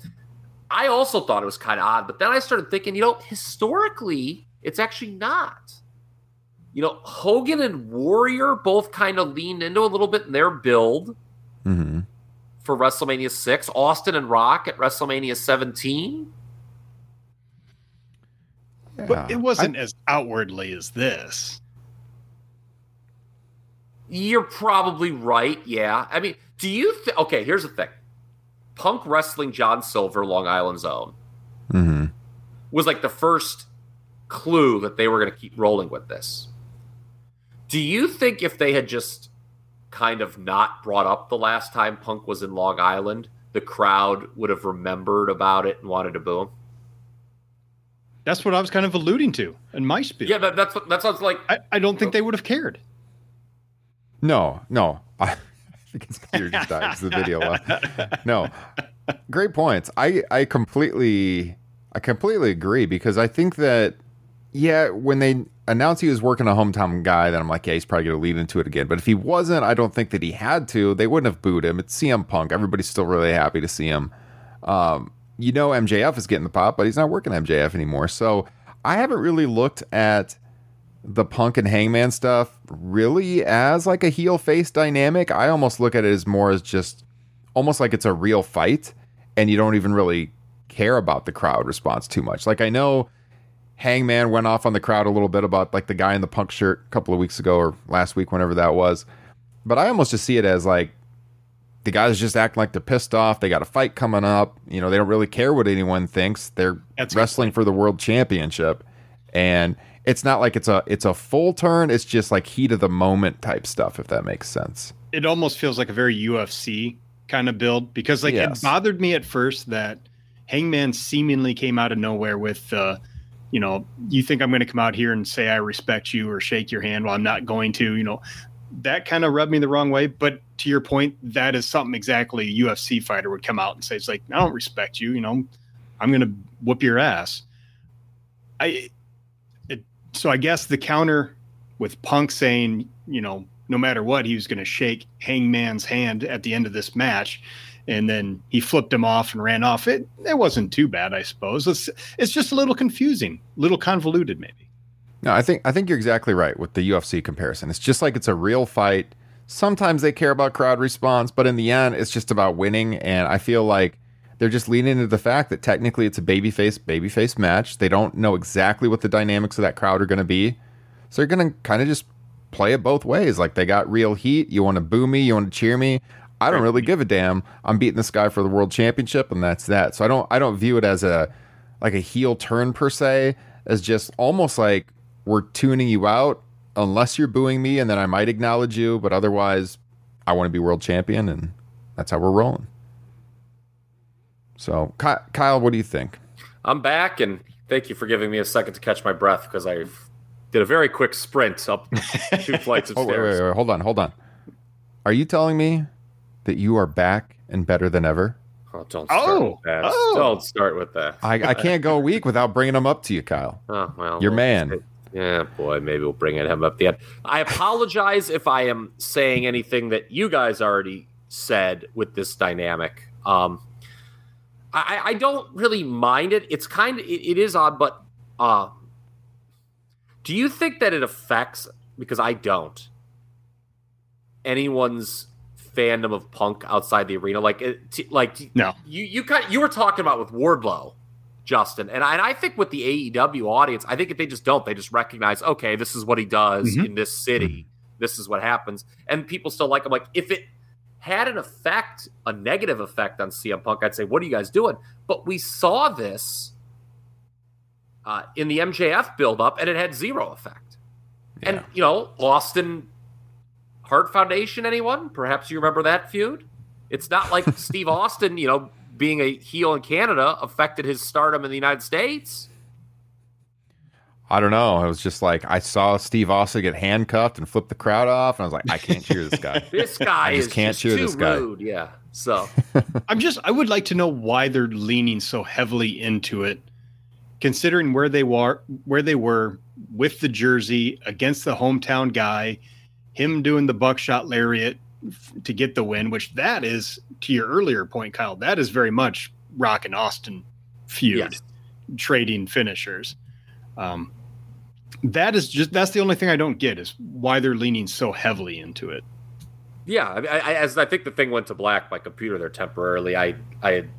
I also thought it was kind of odd, but then I started thinking, you know, historically, it's actually not. You know, Hogan and Warrior both kind of leaned into a little bit in their build mm-hmm. for WrestleMania six. Austin and Rock at WrestleMania seventeen. Yeah. But it wasn't I, as outwardly as this. You're probably right, yeah. I mean, do you think... Okay, here's the thing. Punk wrestling John Silver, Long Island Zone, mm-hmm. was like the first clue that they were going to keep rolling with this. Do you think if they had just kind of not brought up the last time Punk was in Long Island, the crowd would have remembered about it and wanted to boo him? That's what I was kind of alluding to in my speech. Yeah, that, that's what, that sounds like... I, I don't think they would have cared. No, no. I think it's clear just dives the video up. No. Great points. I, I completely I completely agree because I think that, yeah, when they... announced he was working a hometown guy, then I'm like, yeah, he's probably going to lean into it again. But if he wasn't, I don't think that he had to. They wouldn't have booed him. It's C M Punk. Everybody's still really happy to see him. Um, you know M J F is getting the pop, but he's not working M J F anymore. So I haven't really looked at the Punk and Hangman stuff really as like a heel-face dynamic. I almost look at it as more as just almost like it's a real fight, and you don't even really care about the crowd response too much. Like I know... Hangman went off on the crowd a little bit about like the guy in the Punk shirt a couple of weeks ago or last week, whenever that was. But I almost just see it as like the guys just acting like they're pissed off. They got a fight coming up. You know, they don't really care what anyone thinks. They're That's wrestling for the world championship. And it's not like it's a it's a full turn. It's just like heat of the moment type stuff, if that makes sense. It almost feels like a very U F C kind of build because like yes. It bothered me at first that Hangman seemingly came out of nowhere with uh you know, you think I'm going to come out here and say I respect you or shake your hand while I'm not going to, you know, that kind of rubbed me the wrong way. But to your point, that is something exactly a U F C fighter would come out and say. It's like, I don't respect you. You know, I'm going to whoop your ass. I, it, so I guess the counter with Punk saying, you know, no matter what, he was going to shake Hangman's hand at the end of this match. And then he flipped him off and ran off. It it wasn't too bad, I suppose. It's it's just a little confusing, a little convoluted, maybe. No, I think I think you're exactly right with the U F C comparison. It's just like it's a real fight. Sometimes they care about crowd response, but in the end, it's just about winning. And I feel like they're just leaning into the fact that technically it's a babyface babyface match. They don't know exactly what the dynamics of that crowd are going to be, so they're going to kind of just play it both ways. Like they got real heat. You want to boo me? You want to cheer me? I don't really give a damn. I'm beating this guy for the world championship, and that's that. So I don't I don't view it as a like a heel turn per se, as just almost like we're tuning you out unless you're booing me, and then I might acknowledge you, but otherwise I want to be world champion, and that's how we're rolling. So Kyle, what do you think? I'm back, and thank you for giving me a second to catch my breath because I did a very quick sprint up two flights of oh, stairs. Wait, wait, wait. Hold on, hold on. Are you telling me that you are back and better than ever? Oh, don't start oh, with that. Oh. Don't start with that. I, I can't go a week without bringing him up to you, Kyle. Oh, well, your man. Yeah, boy, maybe we'll bring him up at the end. I apologize if I am saying anything that you guys already said with this dynamic. Um, I, I don't really mind it. It's kind of, it, it is odd, but uh, do you think that it affects, because I don't, anyone's fandom of Punk outside the arena? Like, t- like t- no, you you kind of, you were talking about with Wardlow, Justin, and I, and I think with the A E W audience, I think if they just don't, they just recognize, okay, this is what he does mm-hmm. in this city, this is what happens, and people still like him. Like, if it had an effect, a negative effect on C M Punk, I'd say, what are you guys doing? But we saw this uh, in the M J F buildup, and it had zero effect. Yeah. And you know, Austin Hart Foundation, anyone? Perhaps you remember that feud. It's not like Steve Austin, you know, being a heel in Canada affected his stardom in the United States. I don't know. I was just like, I saw Steve Austin get handcuffed and flip the crowd off, and I was like, I can't cheer this guy. This guy I just is can't just cheer too this guy. Rude. Yeah. So I'm just, I would like to know why they're leaning so heavily into it, considering where they were, where they were with the jersey against the hometown guy, him doing the buckshot lariat to get the win, which that is, to your earlier point, Kyle, that is very much Rock and Austin feud, yes. Trading finishers. Um, that is just, that's the only thing I don't get is why they're leaning so heavily into it. Yeah. I, I, as I think the thing went to black, my computer there temporarily, I, I had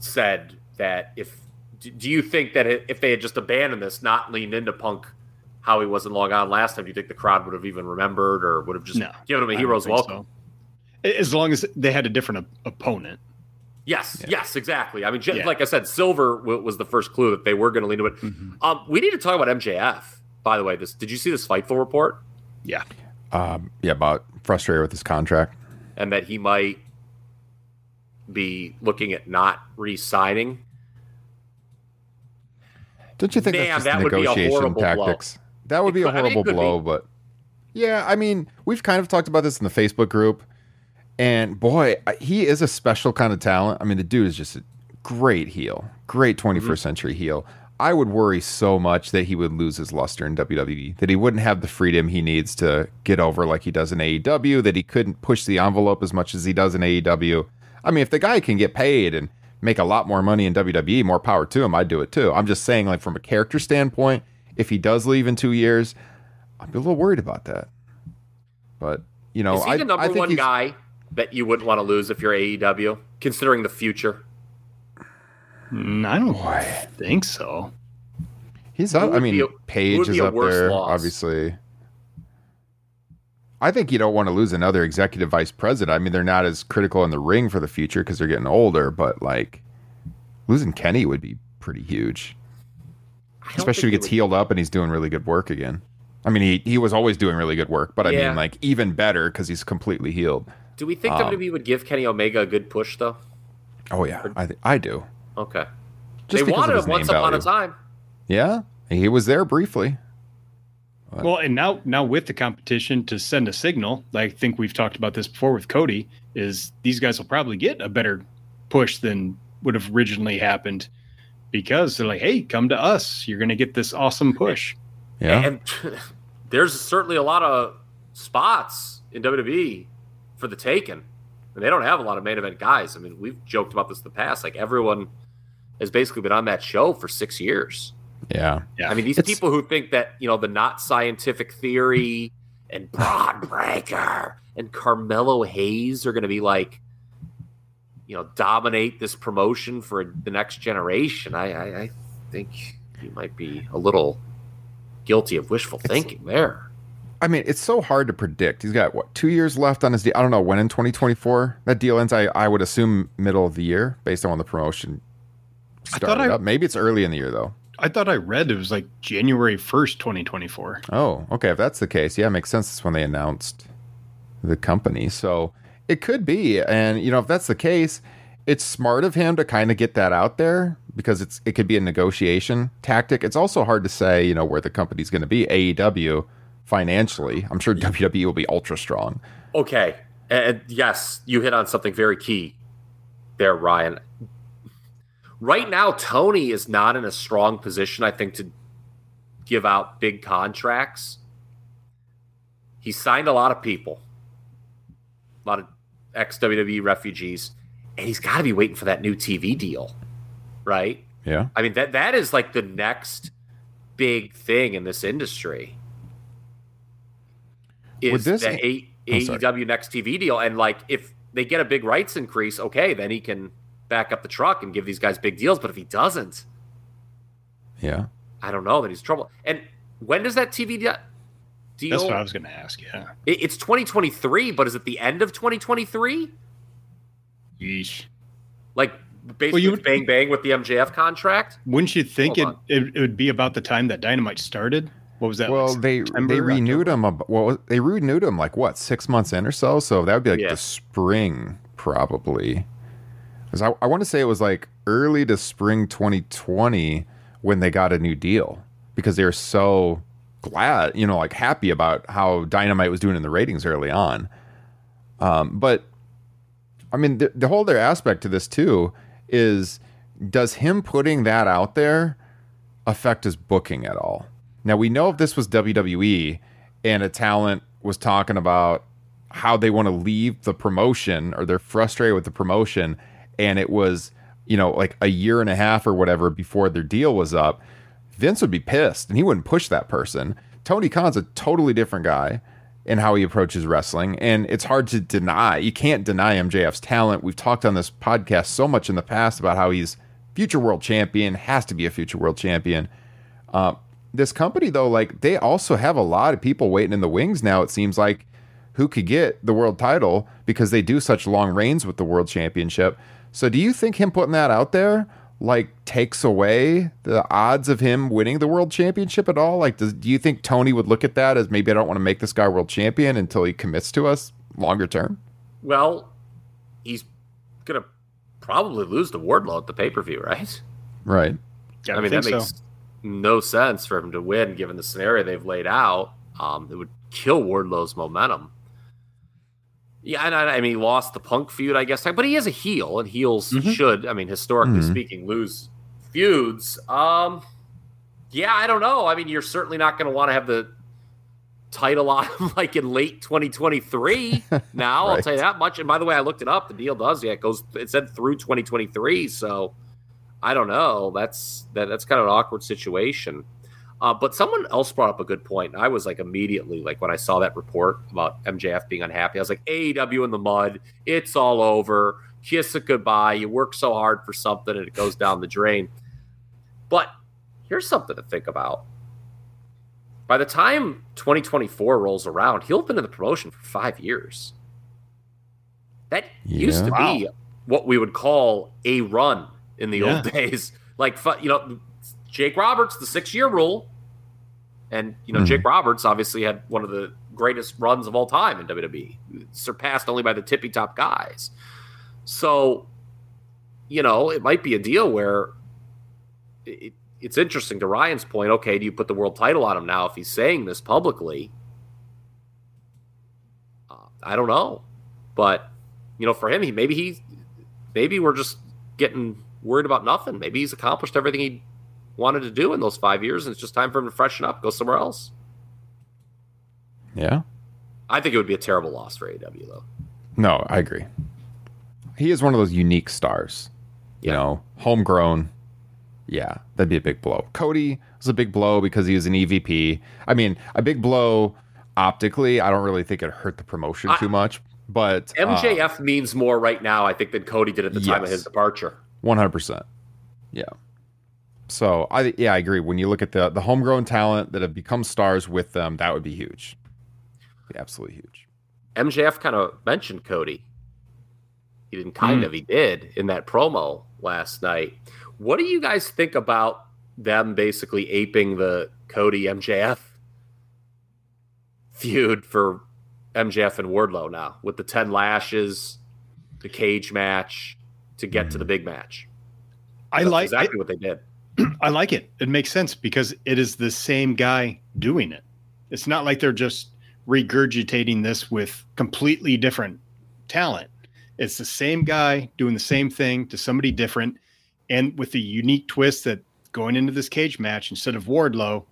said that if, do you think that if they had just abandoned this, not leaned into Punk, how he wasn't long on last time, do you think the crowd would have even remembered or would have just no, given him a hero's welcome? So. As long as they had a different op- opponent. Yes, yeah. yes, exactly. I mean, yeah. like I said, Silver w- was the first clue that they were going to lean into it. Mm-hmm. Um, we need to talk about M J F, by the way. This did you see this Fightful report? Yeah. Um, yeah, about frustrated with his contract. And that he might be looking at not re-signing. Don't you think Man, that's just that negotiation tactics? Blow. That would be a horrible I mean, blow, be. But yeah, I mean, we've kind of talked about this in the Facebook group. And boy, he is a special kind of talent. I mean, the dude is just a great heel, great twenty-first mm-hmm. century heel. I would worry so much that he would lose his luster in W W E, that he wouldn't have the freedom he needs to get over like he does in A E W, that he couldn't push the envelope as much as he does in A E W. I mean, if the guy can get paid and make a lot more money in W W E, more power to him, I'd do it too. I'm just saying, like, from a character standpoint, if he does leave in two years, I'd be a little worried about that. But, you know, is he I, the number I think one guy that you wouldn't want to lose if you're A E W, considering the future? Mm, I don't Boy. think so. He's up. I mean, a, Paige is up there, loss. obviously. I think you don't want to lose another executive vice president. I mean, they're not as critical in the ring for the future because they're getting older, but like losing Kenny would be pretty huge. Especially if he gets would... healed up and he's doing really good work again. I mean, he, he was always doing really good work, but I yeah. mean, like even better because he's completely healed. Do we think um, W W E would give Kenny Omega a good push, though? Oh, yeah. Or... I th- I do. Okay. Just they wanted him once upon value. a time. Yeah. He was there briefly. But... Well, and now now with the competition to send a signal, I think we've talked about this before with Cody, is these guys will probably get a better push than would have originally happened because they're like, hey, come to us. You're going to get this awesome push. Yeah. And, and there's certainly a lot of spots in W W E for the taken, and they don't have a lot of main event guys. I mean, we've joked about this in the past. Like, everyone has basically been on that show for six years. Yeah. yeah. I mean, these it's, people who think that, you know, the not scientific theory and Broadbreaker and Carmelo Hayes are going to be like, you know, dominate this promotion for the next generation. I, I, I think you might be a little guilty of wishful thinking there. I mean, it's so hard to predict. He's got, what, two years left on his deal? I don't know when in twenty twenty-four that deal ends. I, I would assume middle of the year based on when the promotion started I I, up. Maybe it's early in the year, though. I thought I read it was like January first, twenty twenty-four. Oh, okay. If that's the case, yeah, it makes sense. That's when they announced the company. So it could be. And, you know, if that's the case, it's smart of him to kind of get that out there because it's it could be a negotiation tactic. It's also hard to say, you know, where the company's going to be. A E W financially, I'm sure W W E will be ultra strong. Okay. And yes, you hit on something very key there, Ryan. Right now, Tony is not in a strong position, I think, to give out big contracts. He signed a lot of people, a lot of ex-W W E refugees, and he's got to be waiting for that new T V deal, right? Yeah. I mean, that that is like the next big thing in this industry. Is this, the a- A E W next T V deal. And, like, if they get a big rights increase, okay, then he can back up the truck and give these guys big deals. But if he doesn't, yeah, I don't know, then he's in trouble. And when does that T V de- deal? That's what I was going to ask, yeah. It, it's twenty twenty-three, but is it the end of twenty twenty-three? Yeesh. Like, basically well, you would, bang, bang with the M J F contract? Wouldn't you think it, it, it would be about the time that Dynamite started? What was that? Well, like they September, they renewed October? him. Well, they renewed him like what six months in or so. So that would be like yeah. the spring probably. Because I, I want to say it was like early to spring twenty twenty when they got a new deal because they were so glad, you know, like happy about how Dynamite was doing in the ratings early on. Um, but I mean, the, the whole other aspect to this too is does him putting that out there affect his booking at all? Now, we know if this was W W E and a talent was talking about how they want to leave the promotion or they're frustrated with the promotion, and it was, you know, like a year and a half or whatever before their deal was up, Vince would be pissed and he wouldn't push that person. Tony Khan's a totally different guy in how he approaches wrestling, and it's hard to deny. You can't deny M J F's talent. We've talked on this podcast so much in the past about how he's future world champion, has to be a future world champion. Uh, this company, though, like, they also have a lot of people waiting in the wings now, it seems like, who could get the world title because they do such long reigns with the world championship. So do you think him putting that out there, like, takes away the odds of him winning the world championship at all? Like, does, do you think Tony would look at that as, maybe I don't want to make this guy world champion until he commits to us longer term? Well, he's going to probably lose to Wardlow at the pay-per-view, right? Right. Yeah, I mean, I that makes so. no sense for him to win, given the scenario they've laid out. Um, it would kill Wardlow's momentum. Yeah, and I, I mean, he lost the Punk feud, I guess, but he is a heel, and heels mm-hmm. should, I mean, historically mm-hmm. speaking, lose feuds. Um, yeah, I don't know. I mean, you're certainly not going to want to have the title on him like in late twenty twenty-three. Now, right. I'll tell you that much. And by the way, I looked it up. The deal does, yeah, it goes. It said through twenty twenty-three. So I don't know. That's that. That's kind of an awkward situation. Uh, but someone else brought up a good point. I was like immediately, like when I saw that report about M J F being unhappy, I was like, A E W in the mud. It's all over. Kiss it goodbye. You work so hard for something and it goes down the drain. But here's something to think about. By the time twenty twenty-four rolls around, he'll have been in the promotion for five years. That yeah. used to wow. be what we would call a run in the yeah. old days. Like, you know, Jake Roberts, the six-year rule. And, you know, mm. Jake Roberts obviously had one of the greatest runs of all time in W W E, surpassed only by the tippy-top guys. So, you know, it might be a deal where it, it's interesting to Ryan's point. Okay, do you put the world title on him now if he's saying this publicly? Uh, I don't know. But, you know, for him, he maybe he, maybe we're just getting worried about nothing. Maybe he's accomplished everything he wanted to do in those five years, and it's just time for him to freshen up, go somewhere else. Yeah. I think it would be a terrible loss for A E W, though. No, I agree. He is one of those unique stars. Yeah. You know, homegrown. Yeah, that'd be a big blow. Cody was a big blow because he was an E V P. I mean, a big blow optically. I don't really think it hurt the promotion I, too much. But M J F uh, means more right now, I think, than Cody did at the yes, time of his departure. one hundred percent. Yeah. So, I yeah, I agree. When you look at the, the homegrown talent that have become stars with them, that would be huge. Be absolutely huge. M J F kind of mentioned Cody. He didn't kind mm. of. He did in that promo last night. What do you guys think about them basically aping the Cody M J F feud for M J F and Wardlow now with the ten lashes, the cage match to get to the big match? I That's like exactly I, what they did. I like it. It makes sense because it is the same guy doing it. It's not like they're just regurgitating this with completely different talent. It's the same guy doing the same thing to somebody different. And with the unique twist that going into this cage match, instead of Wardlow,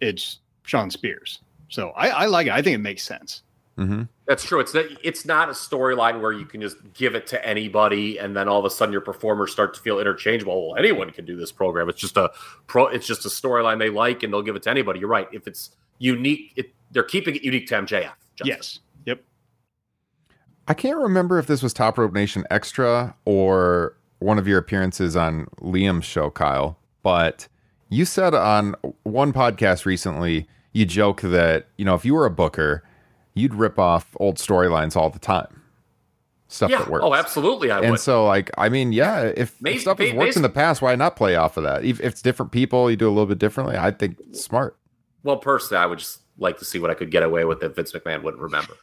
it's Shawn Spears. So I, I like it. I think it makes sense. Mm-hmm. That's true. It's not, it's not a storyline where you can just give it to anybody and then all of a sudden your performers start to feel interchangeable. Well, anyone can do this program. It's just a pro. It's just a storyline they like and they'll give it to anybody. You're right. If it's unique, it, they're keeping it unique to M J F. Justin. Yes. Yep. I can't remember if this was Top Rope Nation Extra or one of your appearances on Liam's show, Kyle, but you said on one podcast recently, you joke that, you know, if you were a booker, you'd rip off old storylines all the time. Stuff yeah. that works. Oh, absolutely. I and would. And so, like, I mean, yeah, if Mace, stuff has Mace, worked Mace, in the past, why not play off of that? If it's different people, you do a little bit differently. I think it's smart. Well, personally, I would just like to see what I could get away with that Vince McMahon wouldn't remember.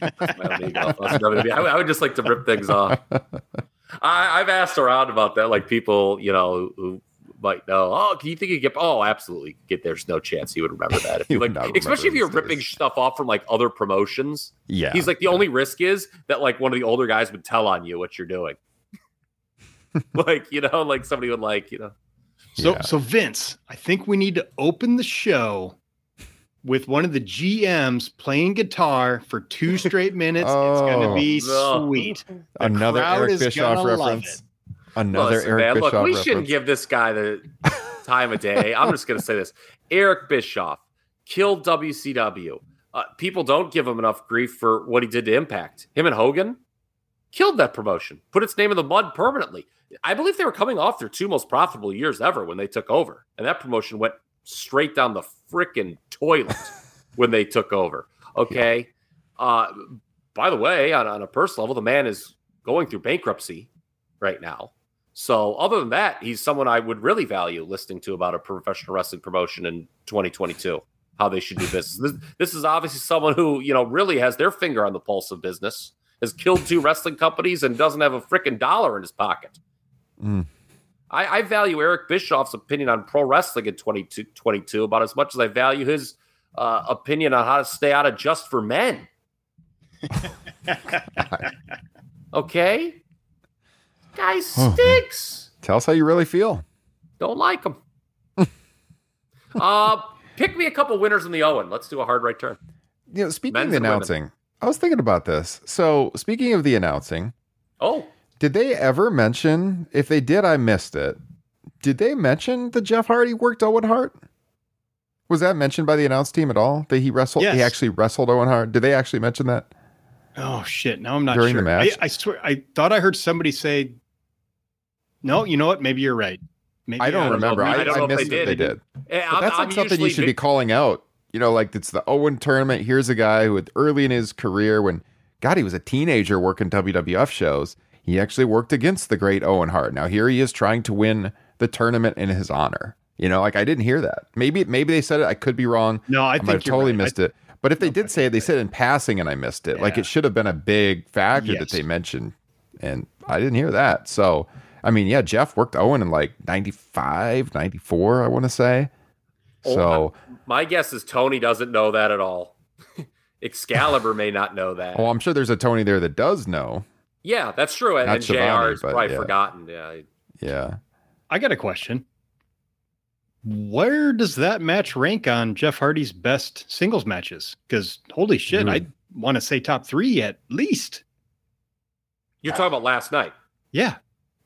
I would just like to rip things off. I, I've asked around about that. Like, people, you know, who might know, oh, can you think you get, oh, absolutely. Get There's no chance he would remember that. If you like, especially if you're days. ripping stuff off from like other promotions. Yeah. He's like, the yeah. only risk is that like one of the older guys would tell on you what you're doing. Like, you know, like somebody would like, you know, So, yeah. so Vince, I think we need to open the show with one of the G Ms playing guitar for two straight minutes. oh, it's going to be ugh. sweet. The Another Eric Bischoff reference. Another Listen, Eric man, Bischoff look, we reference. shouldn't give this guy the time of day. I'm just going to say this. Eric Bischoff killed W C W. Uh, people don't give him enough grief for what he did to Impact. Him and Hogan killed that promotion, put its name in the mud permanently. I believe they were coming off their two most profitable years ever when they took over. And that promotion went straight down the freaking toilet when they took over. Okay. Yeah. Uh, by the way, on, on a personal level, the man is going through bankruptcy right now. So other than that, he's someone I would really value listening to about a professional wrestling promotion in twenty twenty-two, how they should do business. This, this is obviously someone who, you know, really has their finger on the pulse of business, has killed two wrestling companies and doesn't have a freaking dollar in his pocket. Mm. I, I value Eric Bischoff's opinion on pro wrestling in twenty twenty-two about as much as I value his uh, opinion on how to stay out of Just for Men. Okay? Guy stinks. Oh, tell us how you really feel. Don't like him. uh, pick me a couple winners in the Owen. Let's do a hard right turn. You know, speaking Men's of the announcing, women. I was thinking about this. So, speaking of the announcing. Oh. Did they ever mention, if they did, I missed it. Did they mention that Jeff Hardy worked Owen Hart? Was that mentioned by the announced team at all? That he wrestled, yes. he actually wrestled Owen Hart. Did they actually mention that? Oh shit. Now I'm not During sure. The match? I, I swear. I thought I heard somebody say, no, you know what? Maybe you're right. Maybe I don't I remember. I, I, don't I missed they it. Did. They did. Yeah, but that's I'm, like I'm something you should big... be calling out. You know, like it's the Owen tournament. Here's a guy who early in his career when God, he was a teenager working W W F shows. He actually worked against the great Owen Hart. Now here he is trying to win the tournament in his honor. You know, like I didn't hear that. Maybe maybe they said it. I could be wrong. No, I, I think might have totally right. missed I, it. But if they did say it, they said it in passing and I missed it. Yeah. Like it should have been a big factor yes. that they mentioned. And I didn't hear that. So, I mean, yeah, Jeff worked Owen in like ninety-five, ninety-four, I want to say. Oh, so I, my guess is Tony doesn't know that at all. Excalibur may not know that. Oh, I'm sure there's a Tony there that does know. Yeah, that's true. And, and J R is probably yeah. forgotten. Yeah. Yeah. I got a question. Where does that match rank on Jeff Hardy's best singles matches? Because holy shit, mm-hmm. I want to say top three at least. You're talking about last night. Yeah.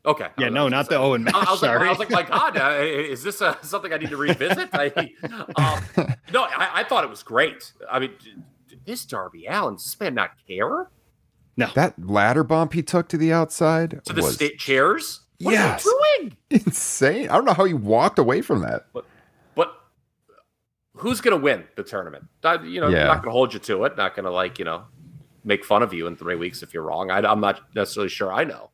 Okay. Yeah, no, not say. the Owen match. I was, sorry. Like, I was like, my God, uh, is this uh, something I need to revisit? I, um, no, I, I thought it was great. I mean, this Darby Allin, does this man not care? No. That ladder bump he took to the outside. To the was... state chairs? What yes. are you doing? Insane. I don't know how he walked away from that. But, but who's going to win the tournament? I, you know, yeah. I'm not going to hold you to it. Not going to, like, you know, make fun of you in three weeks if you're wrong. I, I'm not necessarily sure I know.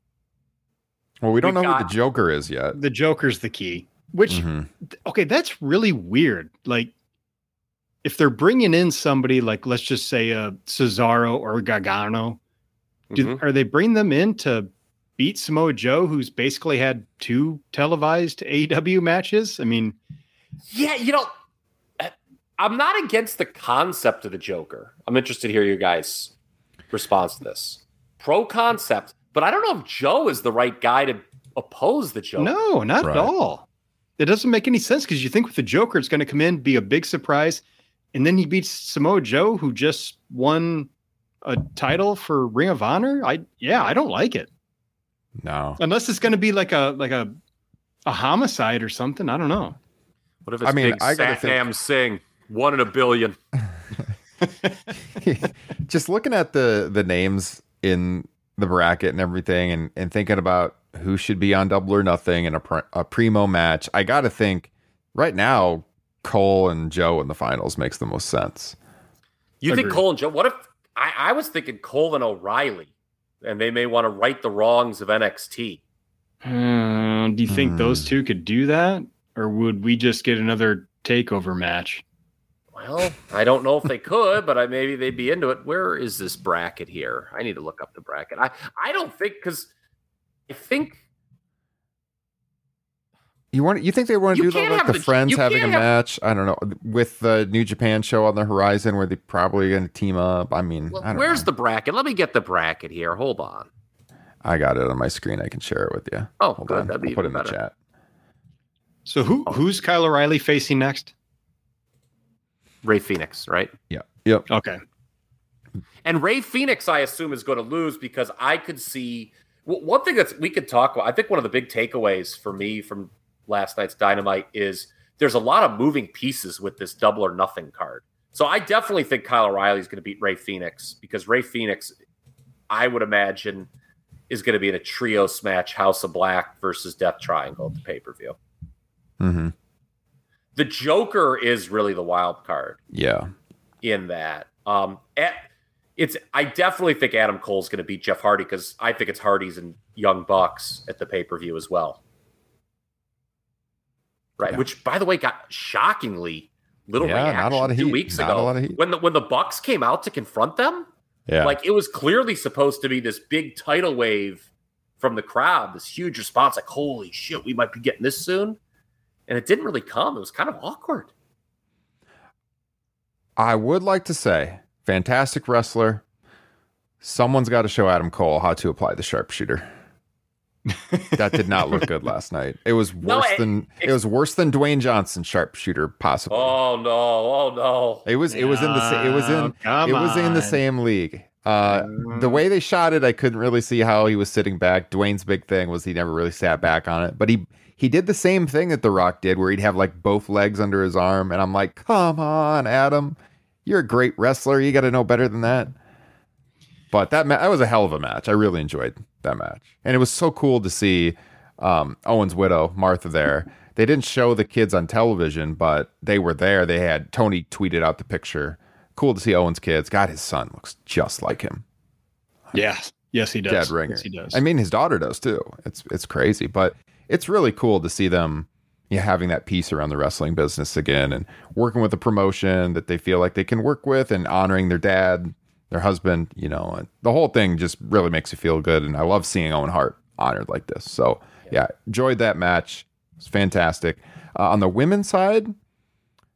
Well, we don't We've know got, who the Joker is yet. The Joker's the key. Which, mm-hmm. okay, that's really weird. Like, if they're bringing in somebody, like, let's just say uh, Cesaro or Gargano, Do, mm-hmm. are they bringing them in to beat Samoa Joe, who's basically had two televised A E W matches? I mean, yeah, you know, I'm not against the concept of the Joker. I'm interested to hear your guys' response to this. Pro concept, but I don't know if Joe is the right guy to oppose the Joker. No, not right. at all. It doesn't make any sense because you think with the Joker, it's going to come in, be a big surprise, and then he beats Samoa Joe, who just won a title for Ring of Honor? I yeah, I don't like it. No. Unless it's going to be like a like a a homicide or something, I don't know. What if it's I mean, big I Satnam Singh, one in a billion. Just looking at the the names in the bracket and everything and and thinking about who should be on Double or Nothing in a pr- a primo match, I got to think right now Cole and Joe in the finals makes the most sense. You Agreed. think Cole and Joe? What if I, I was thinking Cole and O'Reilly, and they may want to right the wrongs of N X T. Um, do you think mm. those two could do that? Or would we just get another takeover match? Well, I don't know if they could, but I, maybe they'd be into it. Where is this bracket here? I need to look up the bracket. I, I don't think, because I think... You want? You think they want to do that, like the, the friends having a have, match? I don't know. With the New Japan show on the horizon where they're probably going to team up. I mean, well, I don't where's know. the bracket? Let me get the bracket here. Hold on. I got it on my screen. I can share it with you. Oh, Hold good. On. That'd be I'll put it in better. the chat. So who who's Kyle O'Reilly facing next? Ray Phoenix, right? Yeah. Yep. Okay. And Ray Phoenix, I assume, is going to lose because I could see well, one thing that we could talk about. I think one of the big takeaways for me from last night's Dynamite is there's a lot of moving pieces with this Double or Nothing card. So I definitely think Kyle O'Reilly is going to beat Ray Phoenix because Ray Phoenix, I would imagine, is going to be in a trios match, House of Black versus Death Triangle at the pay-per-view. Mm-hmm. The Joker is really the wild card. Yeah. In that. Um, at, it's. I definitely think Adam Cole's going to beat Jeff Hardy because I think it's Hardy's and Young Bucks at the pay-per-view as well. Right, yeah. Which, by the way, got shockingly little yeah, reaction not a lot of two heat. weeks not ago. A lot of heat. When the when the Bucks came out to confront them, yeah. like it was clearly supposed to be this big tidal wave from the crowd, this huge response, like, holy shit, we might be getting this soon. And it didn't really come. It was kind of awkward. I would like to say, fantastic wrestler. Someone's got to show Adam Cole how to apply the sharpshooter. That did not look good last night. It was worse no, it, than it, it was worse than Dwayne Johnson sharpshooter possibly. Oh no! Oh no! It was it yeah, was in the it was in it was in the same league. Uh, mm. The way they shot it, I couldn't really see how he was sitting back. Dwayne's big thing was he never really sat back on it, but he he did the same thing that The Rock did, where he'd have like both legs under his arm, and I'm like, come on, Adam, you're a great wrestler. You got to know better than that. But that ma- that was a hell of a match. I really enjoyed that match. And it was so cool to see um, Owen's widow, Martha, there. They didn't show the kids on television, but they were there. They had Tony tweeted out the picture. Cool to see Owen's kids. God, his son looks just like him. Yeah. Yes, he does. Dead ringer. Yes, he does. I mean, his daughter does too. It's it's crazy, but it's really cool to see them yeah, having that piece around the wrestling business again and working with a promotion that they feel like they can work with and honoring their dad, their husband, you know, and the whole thing just really makes you feel good. And I love seeing Owen Hart honored like this. So yeah, yeah enjoyed that match. It's fantastic. Uh, on the women's side,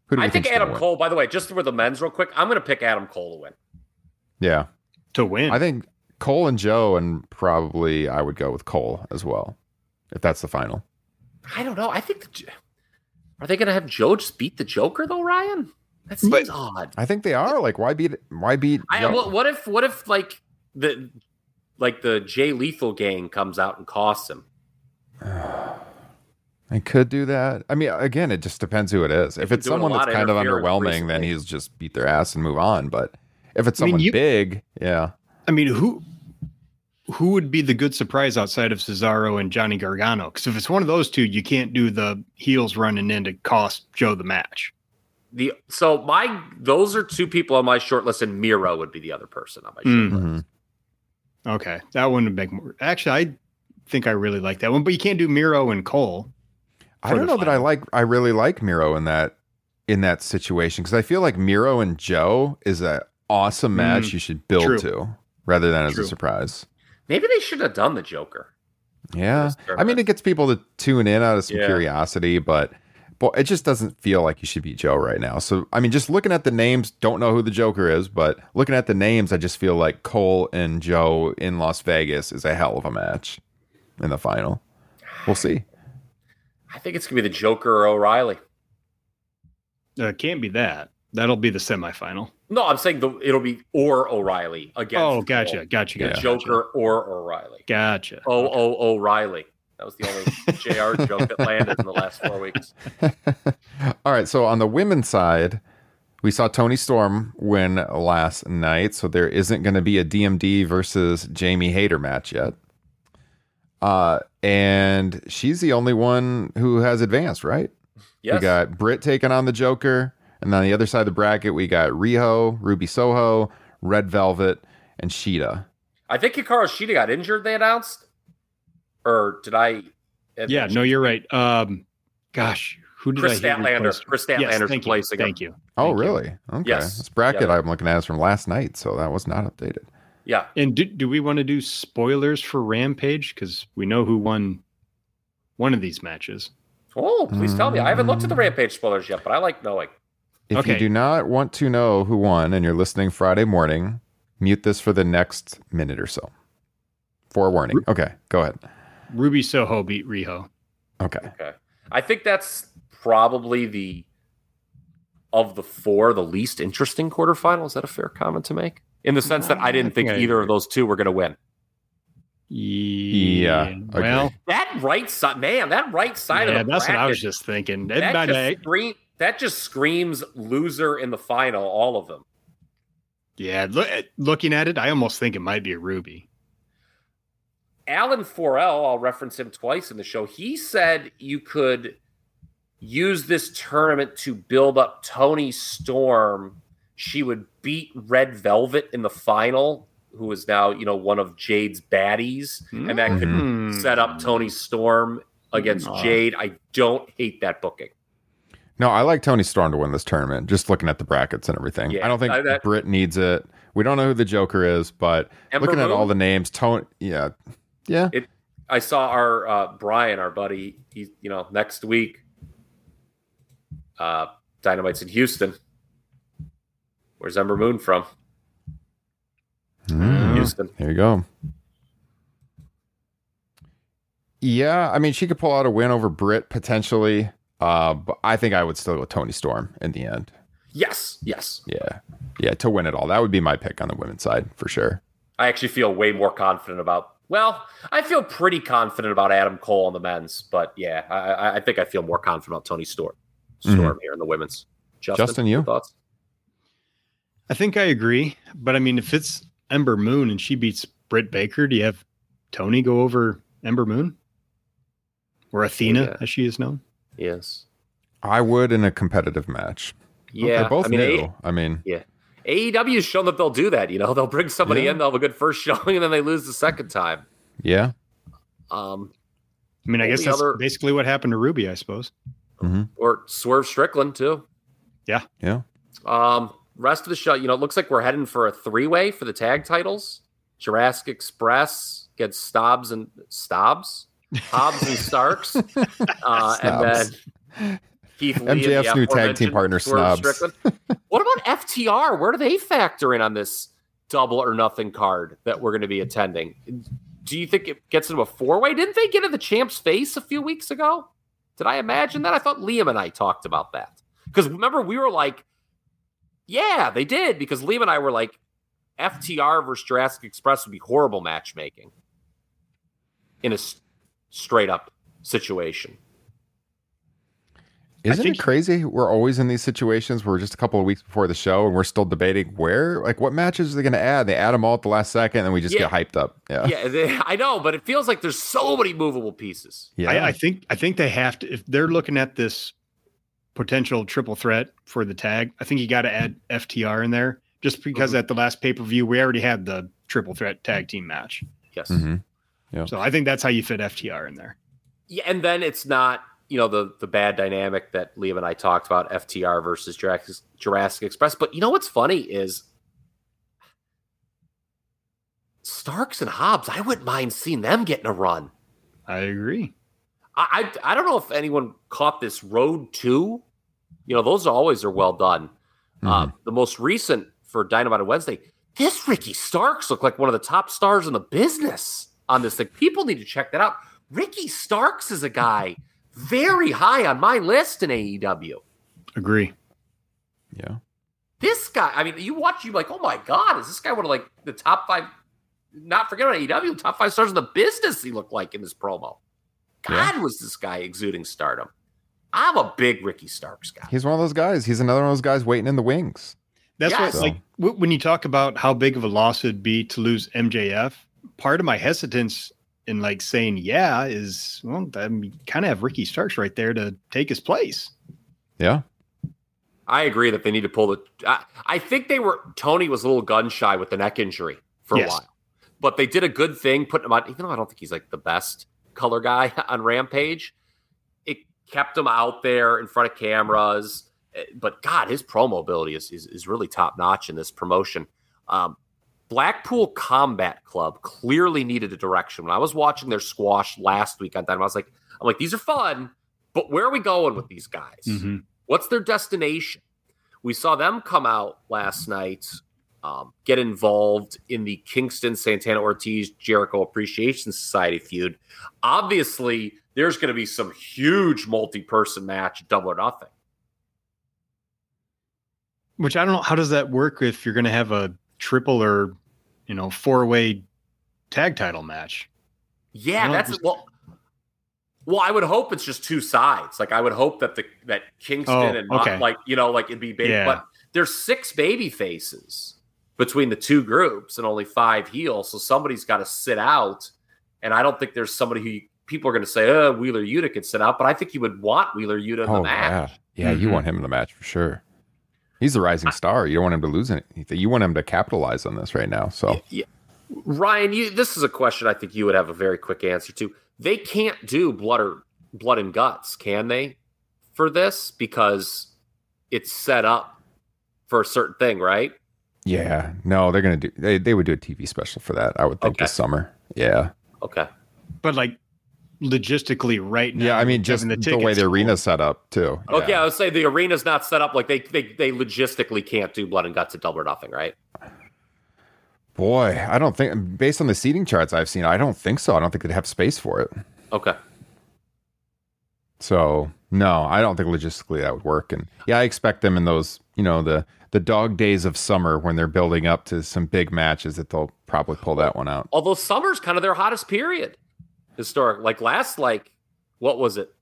who do I think Adam Cole, by the way, just for the men's real quick, I'm going to pick Adam Cole to win. Yeah. To win. I think Cole and Joe, and probably I would go with Cole as well, if that's the final. I don't know. I think, the, are they going to have Joe just beat the Joker though, Ryan? That seems but odd. I think they are. Like, why beat? Why beat? I, what, what if? What if? Like the, like the Jay Lethal gang comes out and costs him. I could do that. I mean, again, it just depends who it is. If it's someone that's of kind of underwhelming, recently. then he's just beat their ass and move on. But if it's someone I mean, you, big, yeah. I mean, who, who would be the good surprise outside of Cesaro and Johnny Gargano? Because if it's one of those two, you can't do the heels running in to cost Joe the match. The so my those are two people on my short list, and Miro would be the other person on my short mm-hmm. list. Okay, that one would make more. Actually, I think I really like that one, but you can't do Miro and Cole. I don't know final. that I like. I really like Miro in that in that situation because I feel like Miro and Joe is an awesome match mm-hmm. you should build True. to rather than True. as a surprise. Maybe they should have done the Joker. Yeah, I mean it gets people to tune in out of some yeah. curiosity, but. Well, it just doesn't feel like you should beat Joe right now. So, I mean, just looking at the names, don't know who the Joker is, but looking at the names, I just feel like Cole and Joe in Las Vegas is a hell of a match in the final. We'll see. I think it's going to be the Joker or O'Reilly. Uh, it can't be that. That'll be the semifinal. No, I'm saying the, it'll be or O'Reilly against. Oh, gotcha. Cole. Gotcha. gotcha. The Joker gotcha. or O'Reilly. Gotcha. Oh, okay. oh, O'Reilly. That was the only J R joke that landed in the last four weeks. All right. So on the women's side, we saw Toni Storm win last night. So there isn't going to be a D M D versus Jamie Hayter match yet. Uh, and she's the only one who has advanced, right? Yes. We got Britt taking on the Joker. And on the other side of the bracket, we got Riho, Ruby Soho, Red Velvet, and Shida. I think Hikaru Shida got injured, they announced. Or did I? Yeah, no, you're right. Um, gosh, who did Chris I Statlander? Chris Statlander's yes, replacing. Thank you. Oh, thank really? You. Okay. Yes. This bracket yeah. I'm looking at is from last night, so that was not updated. Yeah. And do, do we want to do spoilers for Rampage? Because we know who won one of these matches. Oh, please mm. tell me. I haven't looked at the Rampage spoilers yet, but I like knowing. If okay. you do not want to know who won and you're listening Friday morning, mute this for the next minute or so. Forewarning. Okay, go ahead. Ruby Soho beat Riho. Okay. Okay. I think that's probably the, of the four, the least interesting quarterfinal. Is that a fair comment to make? In the sense that I didn't think either of those two were going to win. Yeah. Okay. Well, that right side, man, that right side yeah, of the that's bracket, what I was just thinking. That, that, just scream, that just screams loser in the final, all of them. Yeah. Look, looking at it, I almost think it might be a Ruby. Alan Forel, I'll reference him twice in the show. He said you could use this tournament to build up Toni Storm. She would beat Red Velvet in the final, who is now, you know, one of Jade's baddies, mm-hmm. and that could set up Toni Storm against Aww. Jade. I don't hate that booking. No, I like Toni Storm to win this tournament, just looking at the brackets and everything. Yeah, I don't think I, that, Britt needs it. We don't know who the Joker is, but Ember looking Moon, at all the names, Toni, yeah. Yeah. It, I saw our uh, Brian, our buddy, he's, you know, next week, uh, Dynamite's in Houston. Where's Ember Moon from? Mm, Houston. There you go. Yeah, I mean, she could pull out a win over Britt potentially, uh, but I think I would still go with Toni Storm in the end. Yes, yes. Yeah, yeah, to win it all. That would be my pick on the women's side for sure. I actually feel way more confident about, well, I feel pretty confident about Adam Cole on the men's, but yeah, I, I think I feel more confident about Toni Storm, Storm mm-hmm. here in the women's. Justin, Justin you? Thoughts? I think I agree, but I mean, if it's Ember Moon and she beats Britt Baker, do you have Toni go over Ember Moon? Or Athena, yeah. as she is known? Yes. I would in a competitive match. Yeah. They're both I mean, new. A- I mean. Yeah. A E W's shown that they'll do that. You know, they'll bring somebody yeah. in, they'll have a good first showing, and then they lose the second time. Yeah. Um, I mean, I guess that's other... basically what happened to Ruby, I suppose. Mm-hmm. Or Swerve Strickland, too. Yeah. Yeah. Um, rest of the show, you know, it looks like we're heading for a three-way for the tag titles. Jurassic Express gets Stobbs and Stobbs, Hobbs and Starks, uh, and then Keith Lee, M J F's new tag team partner Swerve Strickland. What about F T R? Where do they factor in on this double or nothing card that we're going to be attending? Do you think it gets into a four-way? Didn't they get in the champ's face a few weeks ago? Did I imagine that? I thought Liam and I talked about that because remember we were like. Yeah, they did, because Liam and I were like, F T R versus Jurassic Express would be horrible matchmaking in a st- straight-up situation. Isn't it crazy? We're always in these situations where we're just a couple of weeks before the show, and we're still debating where, like, what matches are they going to add? They add them all at the last second, and we just yeah. get hyped up. Yeah, yeah they, I know, but it feels like there's so many movable pieces. Yeah, I, I think I think they have to, if they're looking at this potential triple threat for the tag, I think you got to add F T R in there just because mm-hmm. at the last pay-per-view, we already had the triple threat tag team match. Yes. Mm-hmm. Yeah. So I think that's how you fit F T R in there. Yeah. And then it's not, you know, the, the bad dynamic that Liam and I talked about, F T R versus Jurassic, Jurassic Express. But you know, what's funny is Starks and Hobbs. I wouldn't mind seeing them getting a run. I agree. I, I, I don't know if anyone caught this Road to. You know, those always are well done. Mm-hmm. Uh, the most recent for Dynamite on Wednesday, this Ricky Starks looked like one of the top stars in the business on this thing. People need to check that out. Ricky Starks is a guy very high on my list in A E W. Agree. Yeah. This guy, I mean, you watch, you like, oh my God, is this guy one of like the top five, not forget about A E W, top five stars in the business he looked like in this promo. God, yeah. was this guy exuding stardom. I'm a big Ricky Starks guy. He's one of those guys. He's another one of those guys waiting in the wings. That's yes. what, so. like, when you talk about how big of a loss it'd be to lose M J F, part of my hesitance in, like, saying yeah is, well, I mean, kind of have Ricky Starks right there to take his place. Yeah. I agree that they need to pull the uh, – I think they were – Toni was a little gun-shy with the neck injury for yes. a while. But they did a good thing, putting him out – even though I don't think he's, like, the best color guy on Rampage – kept him out there in front of cameras. But God, his promo ability is, is, is really top notch in this promotion. Um, Blackpool Combat Club clearly needed a direction. When I was watching their squash last week on Dynamite, I was like, I'm like, these are fun, but where are we going with these guys? Mm-hmm. What's their destination? We saw them come out last night, um, get involved in the Kingston, Santana Ortiz, Jericho Appreciation Society feud. Obviously, there's going to be some huge multi-person match, Double or Nothing. Which I don't know, how does that work if you're going to have a triple or, you know, four-way tag title match? Yeah, that's just... well. Well, I would hope it's just two sides. Like I would hope that the that Kingston oh, and okay. not, like you know, like it'd be baby. Yeah. But there's six baby faces between the two groups and only five heels, so somebody's got to sit out. And I don't think there's somebody who people are going to say, "Oh, Wheeler Yuta could sit out," but I think you would want Wheeler Yuta in oh, the match. Yeah, yeah mm-hmm. you want him in the match for sure. He's the rising star. You don't want him to lose anything. You want him to capitalize on this right now. So, yeah. Ryan, you, this is a question I think you would have a very quick answer to. They can't do blood or blood and guts, can they? For this, because it's set up for a certain thing, right? Yeah. No, they're gonna do. They they would do a T V special for that. I would think okay. this summer. Yeah. Okay. But like. Logistically right now. Yeah, I mean, just the, the way the arena's set up too. Okay, yeah. I would say the arena's not set up like they, they they logistically can't do blood and guts at Double or Nothing, right? Boy, I don't think, based on the seating charts I've seen, I don't think so. I don't think they'd have space for it. Okay. So no, I don't think logistically that would work. And yeah, I expect them in those, you know, the the dog days of summer when they're building up to some big matches that they'll probably pull that one out. Although summer's kind of their hottest period. Historic, like last, like what was it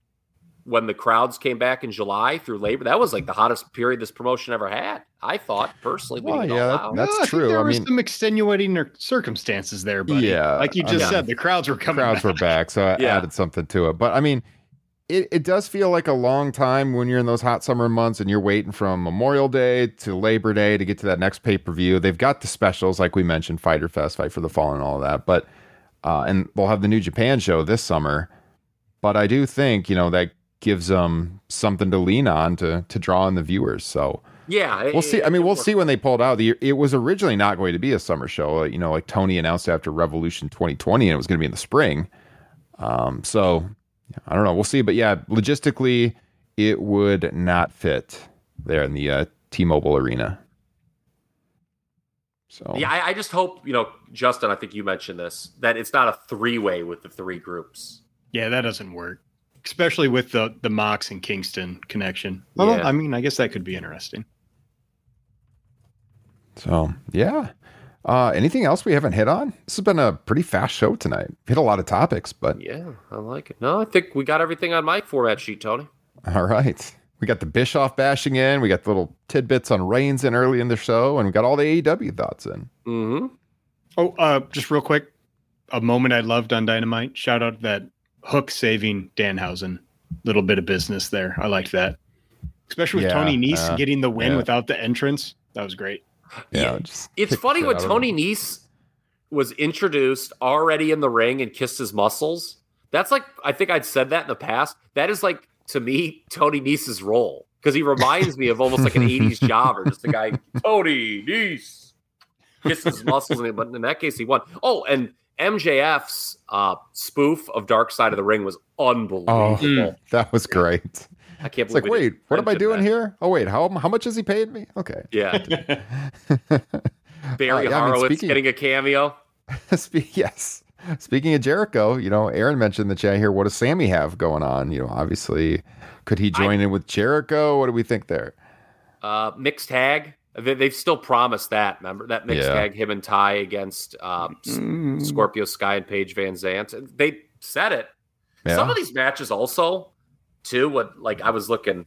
when the crowds came back in July through Labor? That was like the hottest period this promotion ever had. I thought personally. Well, yeah, that, that's no, true. There I was mean, some extenuating circumstances there, buddy. Yeah, like you just I mean, said, the crowds were coming. Crowds back. were back, so I yeah. added something to it. But I mean, it it does feel like a long time when you're in those hot summer months and you're waiting from Memorial Day to Labor Day to get to that next pay per view. They've got the specials, like we mentioned, Fyter Fest, Fight for the Fallen, all of that, but. Uh, and they'll have the New Japan show this summer. But I do think, you know, that gives them um, something to lean on to to draw on the viewers. So, yeah, we'll it, see. I mean, we'll work. see when they pulled out. The, it was originally not going to be a summer show. You know, like Tony announced after Revolution twenty twenty, and it was going to be in the spring. Um, so, I don't know. We'll see. But, yeah, logistically, it would not fit there in the uh, T-Mobile Arena. So. Yeah, I, I just hope, you know, Justin, I think you mentioned this, that it's not a three-way with the three groups. Yeah, that doesn't work, especially with the, the Mox and Kingston connection. Well, yeah. I mean, I guess that could be interesting. So, yeah. Uh, anything else we haven't hit on? This has been a pretty fast show tonight. Hit a lot of topics, but... Yeah, I like it. No, I think we got everything on my format sheet, Tony. All right. We got the Bischoff bashing in. We got the little tidbits on Reigns in early in the show. And we got all the A E W thoughts in. Mm-hmm. Oh, uh, just real quick. A moment I loved on Dynamite. Shout out to that Hook saving Danhausen. Little bit of business there. I liked that. Especially with yeah, Tony Nese uh, getting the win yeah. without the entrance. That was great. Yeah, yeah. Just it's funny when Tony Nese was introduced already in the ring and kissed his muscles. That's like, I think I'd said that in the past. That is like, to me, Tony Nese's role, because he reminds me of almost like an eighties jobber, just the guy, Tony Nese, kisses muscles, and but in that case, he won. Oh, and M J F's uh, spoof of Dark Side of the Ring was unbelievable. Oh, that was great. I can't it's believe it. Like, wait, what am I doing that. here? Oh, wait, how how much has he paid me? Okay. Yeah. Barry uh, yeah, Horowitz I mean, getting of, a cameo. Spe- yes. Speaking of Jericho, you know, Aaron mentioned in the chat here, what does Sammy have going on? You know, obviously, could he join I, in with Jericho? What do we think there? Uh, mixed tag. They, they've still promised that, remember? That mixed yeah. tag, him and Ty against um, mm. Scorpio Sky and Paige Van Zandt. They said it. Yeah. Some of these matches also, too, what, like I was looking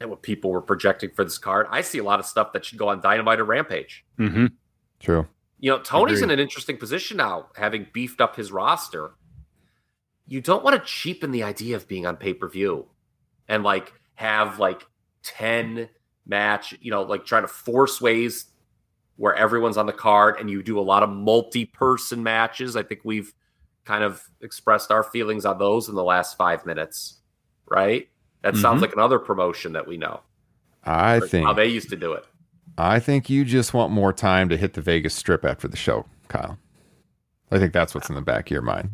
at what people were projecting for this card. I see a lot of stuff that should go on Dynamite or Rampage. Mm-hmm. True. You know, Tony's Agreed. in an interesting position now, having beefed up his roster. You don't want to cheapen the idea of being on pay-per-view and, like, have, like, ten match, you know, like, trying to force ways where everyone's on the card and you do a lot of multi-person matches. I think we've kind of expressed our feelings on those in the last five minutes, right? That mm-hmm. sounds like another promotion that we know. I think. How they used to do it. I think you just want more time to hit the Vegas Strip after the show, Kyle. I think that's what's in the back of your mind.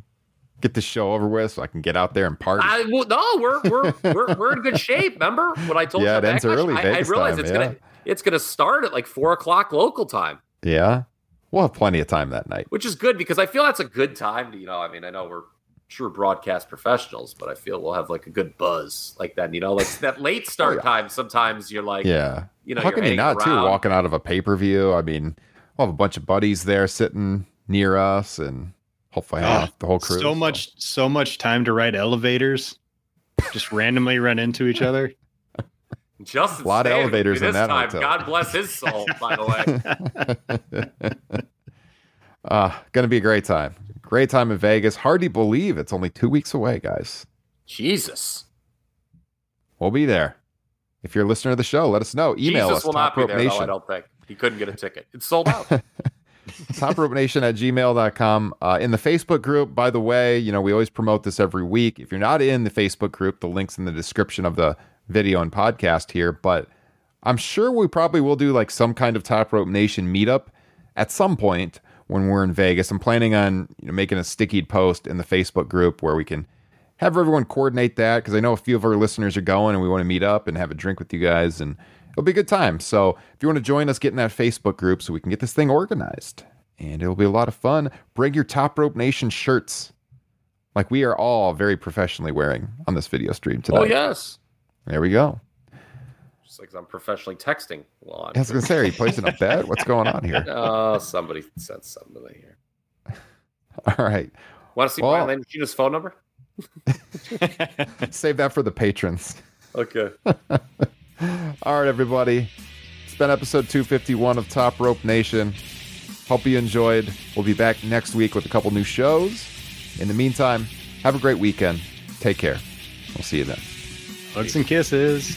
Get the show over with so I can get out there and party. I, well, no, we're we're, we're we're in good shape. Remember what I told yeah, you? Yeah, it ends early. I, Vegas I realize time, it's yeah. gonna it's gonna start at like four o'clock local time. Yeah, we'll have plenty of time that night, which is good because I feel that's a good time to you know. I mean, I know we're sure broadcast professionals, but I feel we'll have like a good buzz like that. You know, like that late start oh, yeah. time. Sometimes you're like, yeah, you know, how can you not around. too walking out of a pay-per-view? I mean, we'll have a bunch of buddies there sitting near us and hopefully yeah. have the whole crew. So, so much, so much time to ride elevators. Just randomly run into each other. Justin a lot of elevators in that time. Hotel. God bless his soul, by the way. Uh, going to be a great time. Great time in Vegas. Hard to believe it's only two weeks away, guys. Jesus. We'll be there. If you're a listener of the show, let us know. Email Jesus us. will not be there, though, I don't think. He couldn't get a ticket. It's sold out. top rope nation at gmail dot com. Uh, in the Facebook group, by the way, you know, we always promote this every week. If you're not in the Facebook group, the link's in the description of the video and podcast here, but I'm sure we probably will do like some kind of Top Rope Nation meetup at some point when we're in Vegas. I'm planning on, you know, making a sticky post in the Facebook group where we can have everyone coordinate that, because I know a few of our listeners are going and we want to meet up and have a drink with you guys, and it'll be a good time. So if you want to join us, get in that Facebook group so we can get this thing organized, and it'll be a lot of fun. Bring your Top Rope Nation shirts, like we are all very professionally wearing on this video stream today. Oh, yes. There we go. Just like I'm professionally texting a lot. I was going to say, are you placing a bet? What's going on here? Oh, somebody sent something here. All right. Want to see well, Brian Landrino's phone number? Save that for the patrons. Okay. All right, everybody. It's been episode two fifty-one of Top Rope Nation. Hope you enjoyed. We'll be back next week with a couple new shows. In the meantime, have a great weekend. Take care. We'll see you then. Hugs and kisses.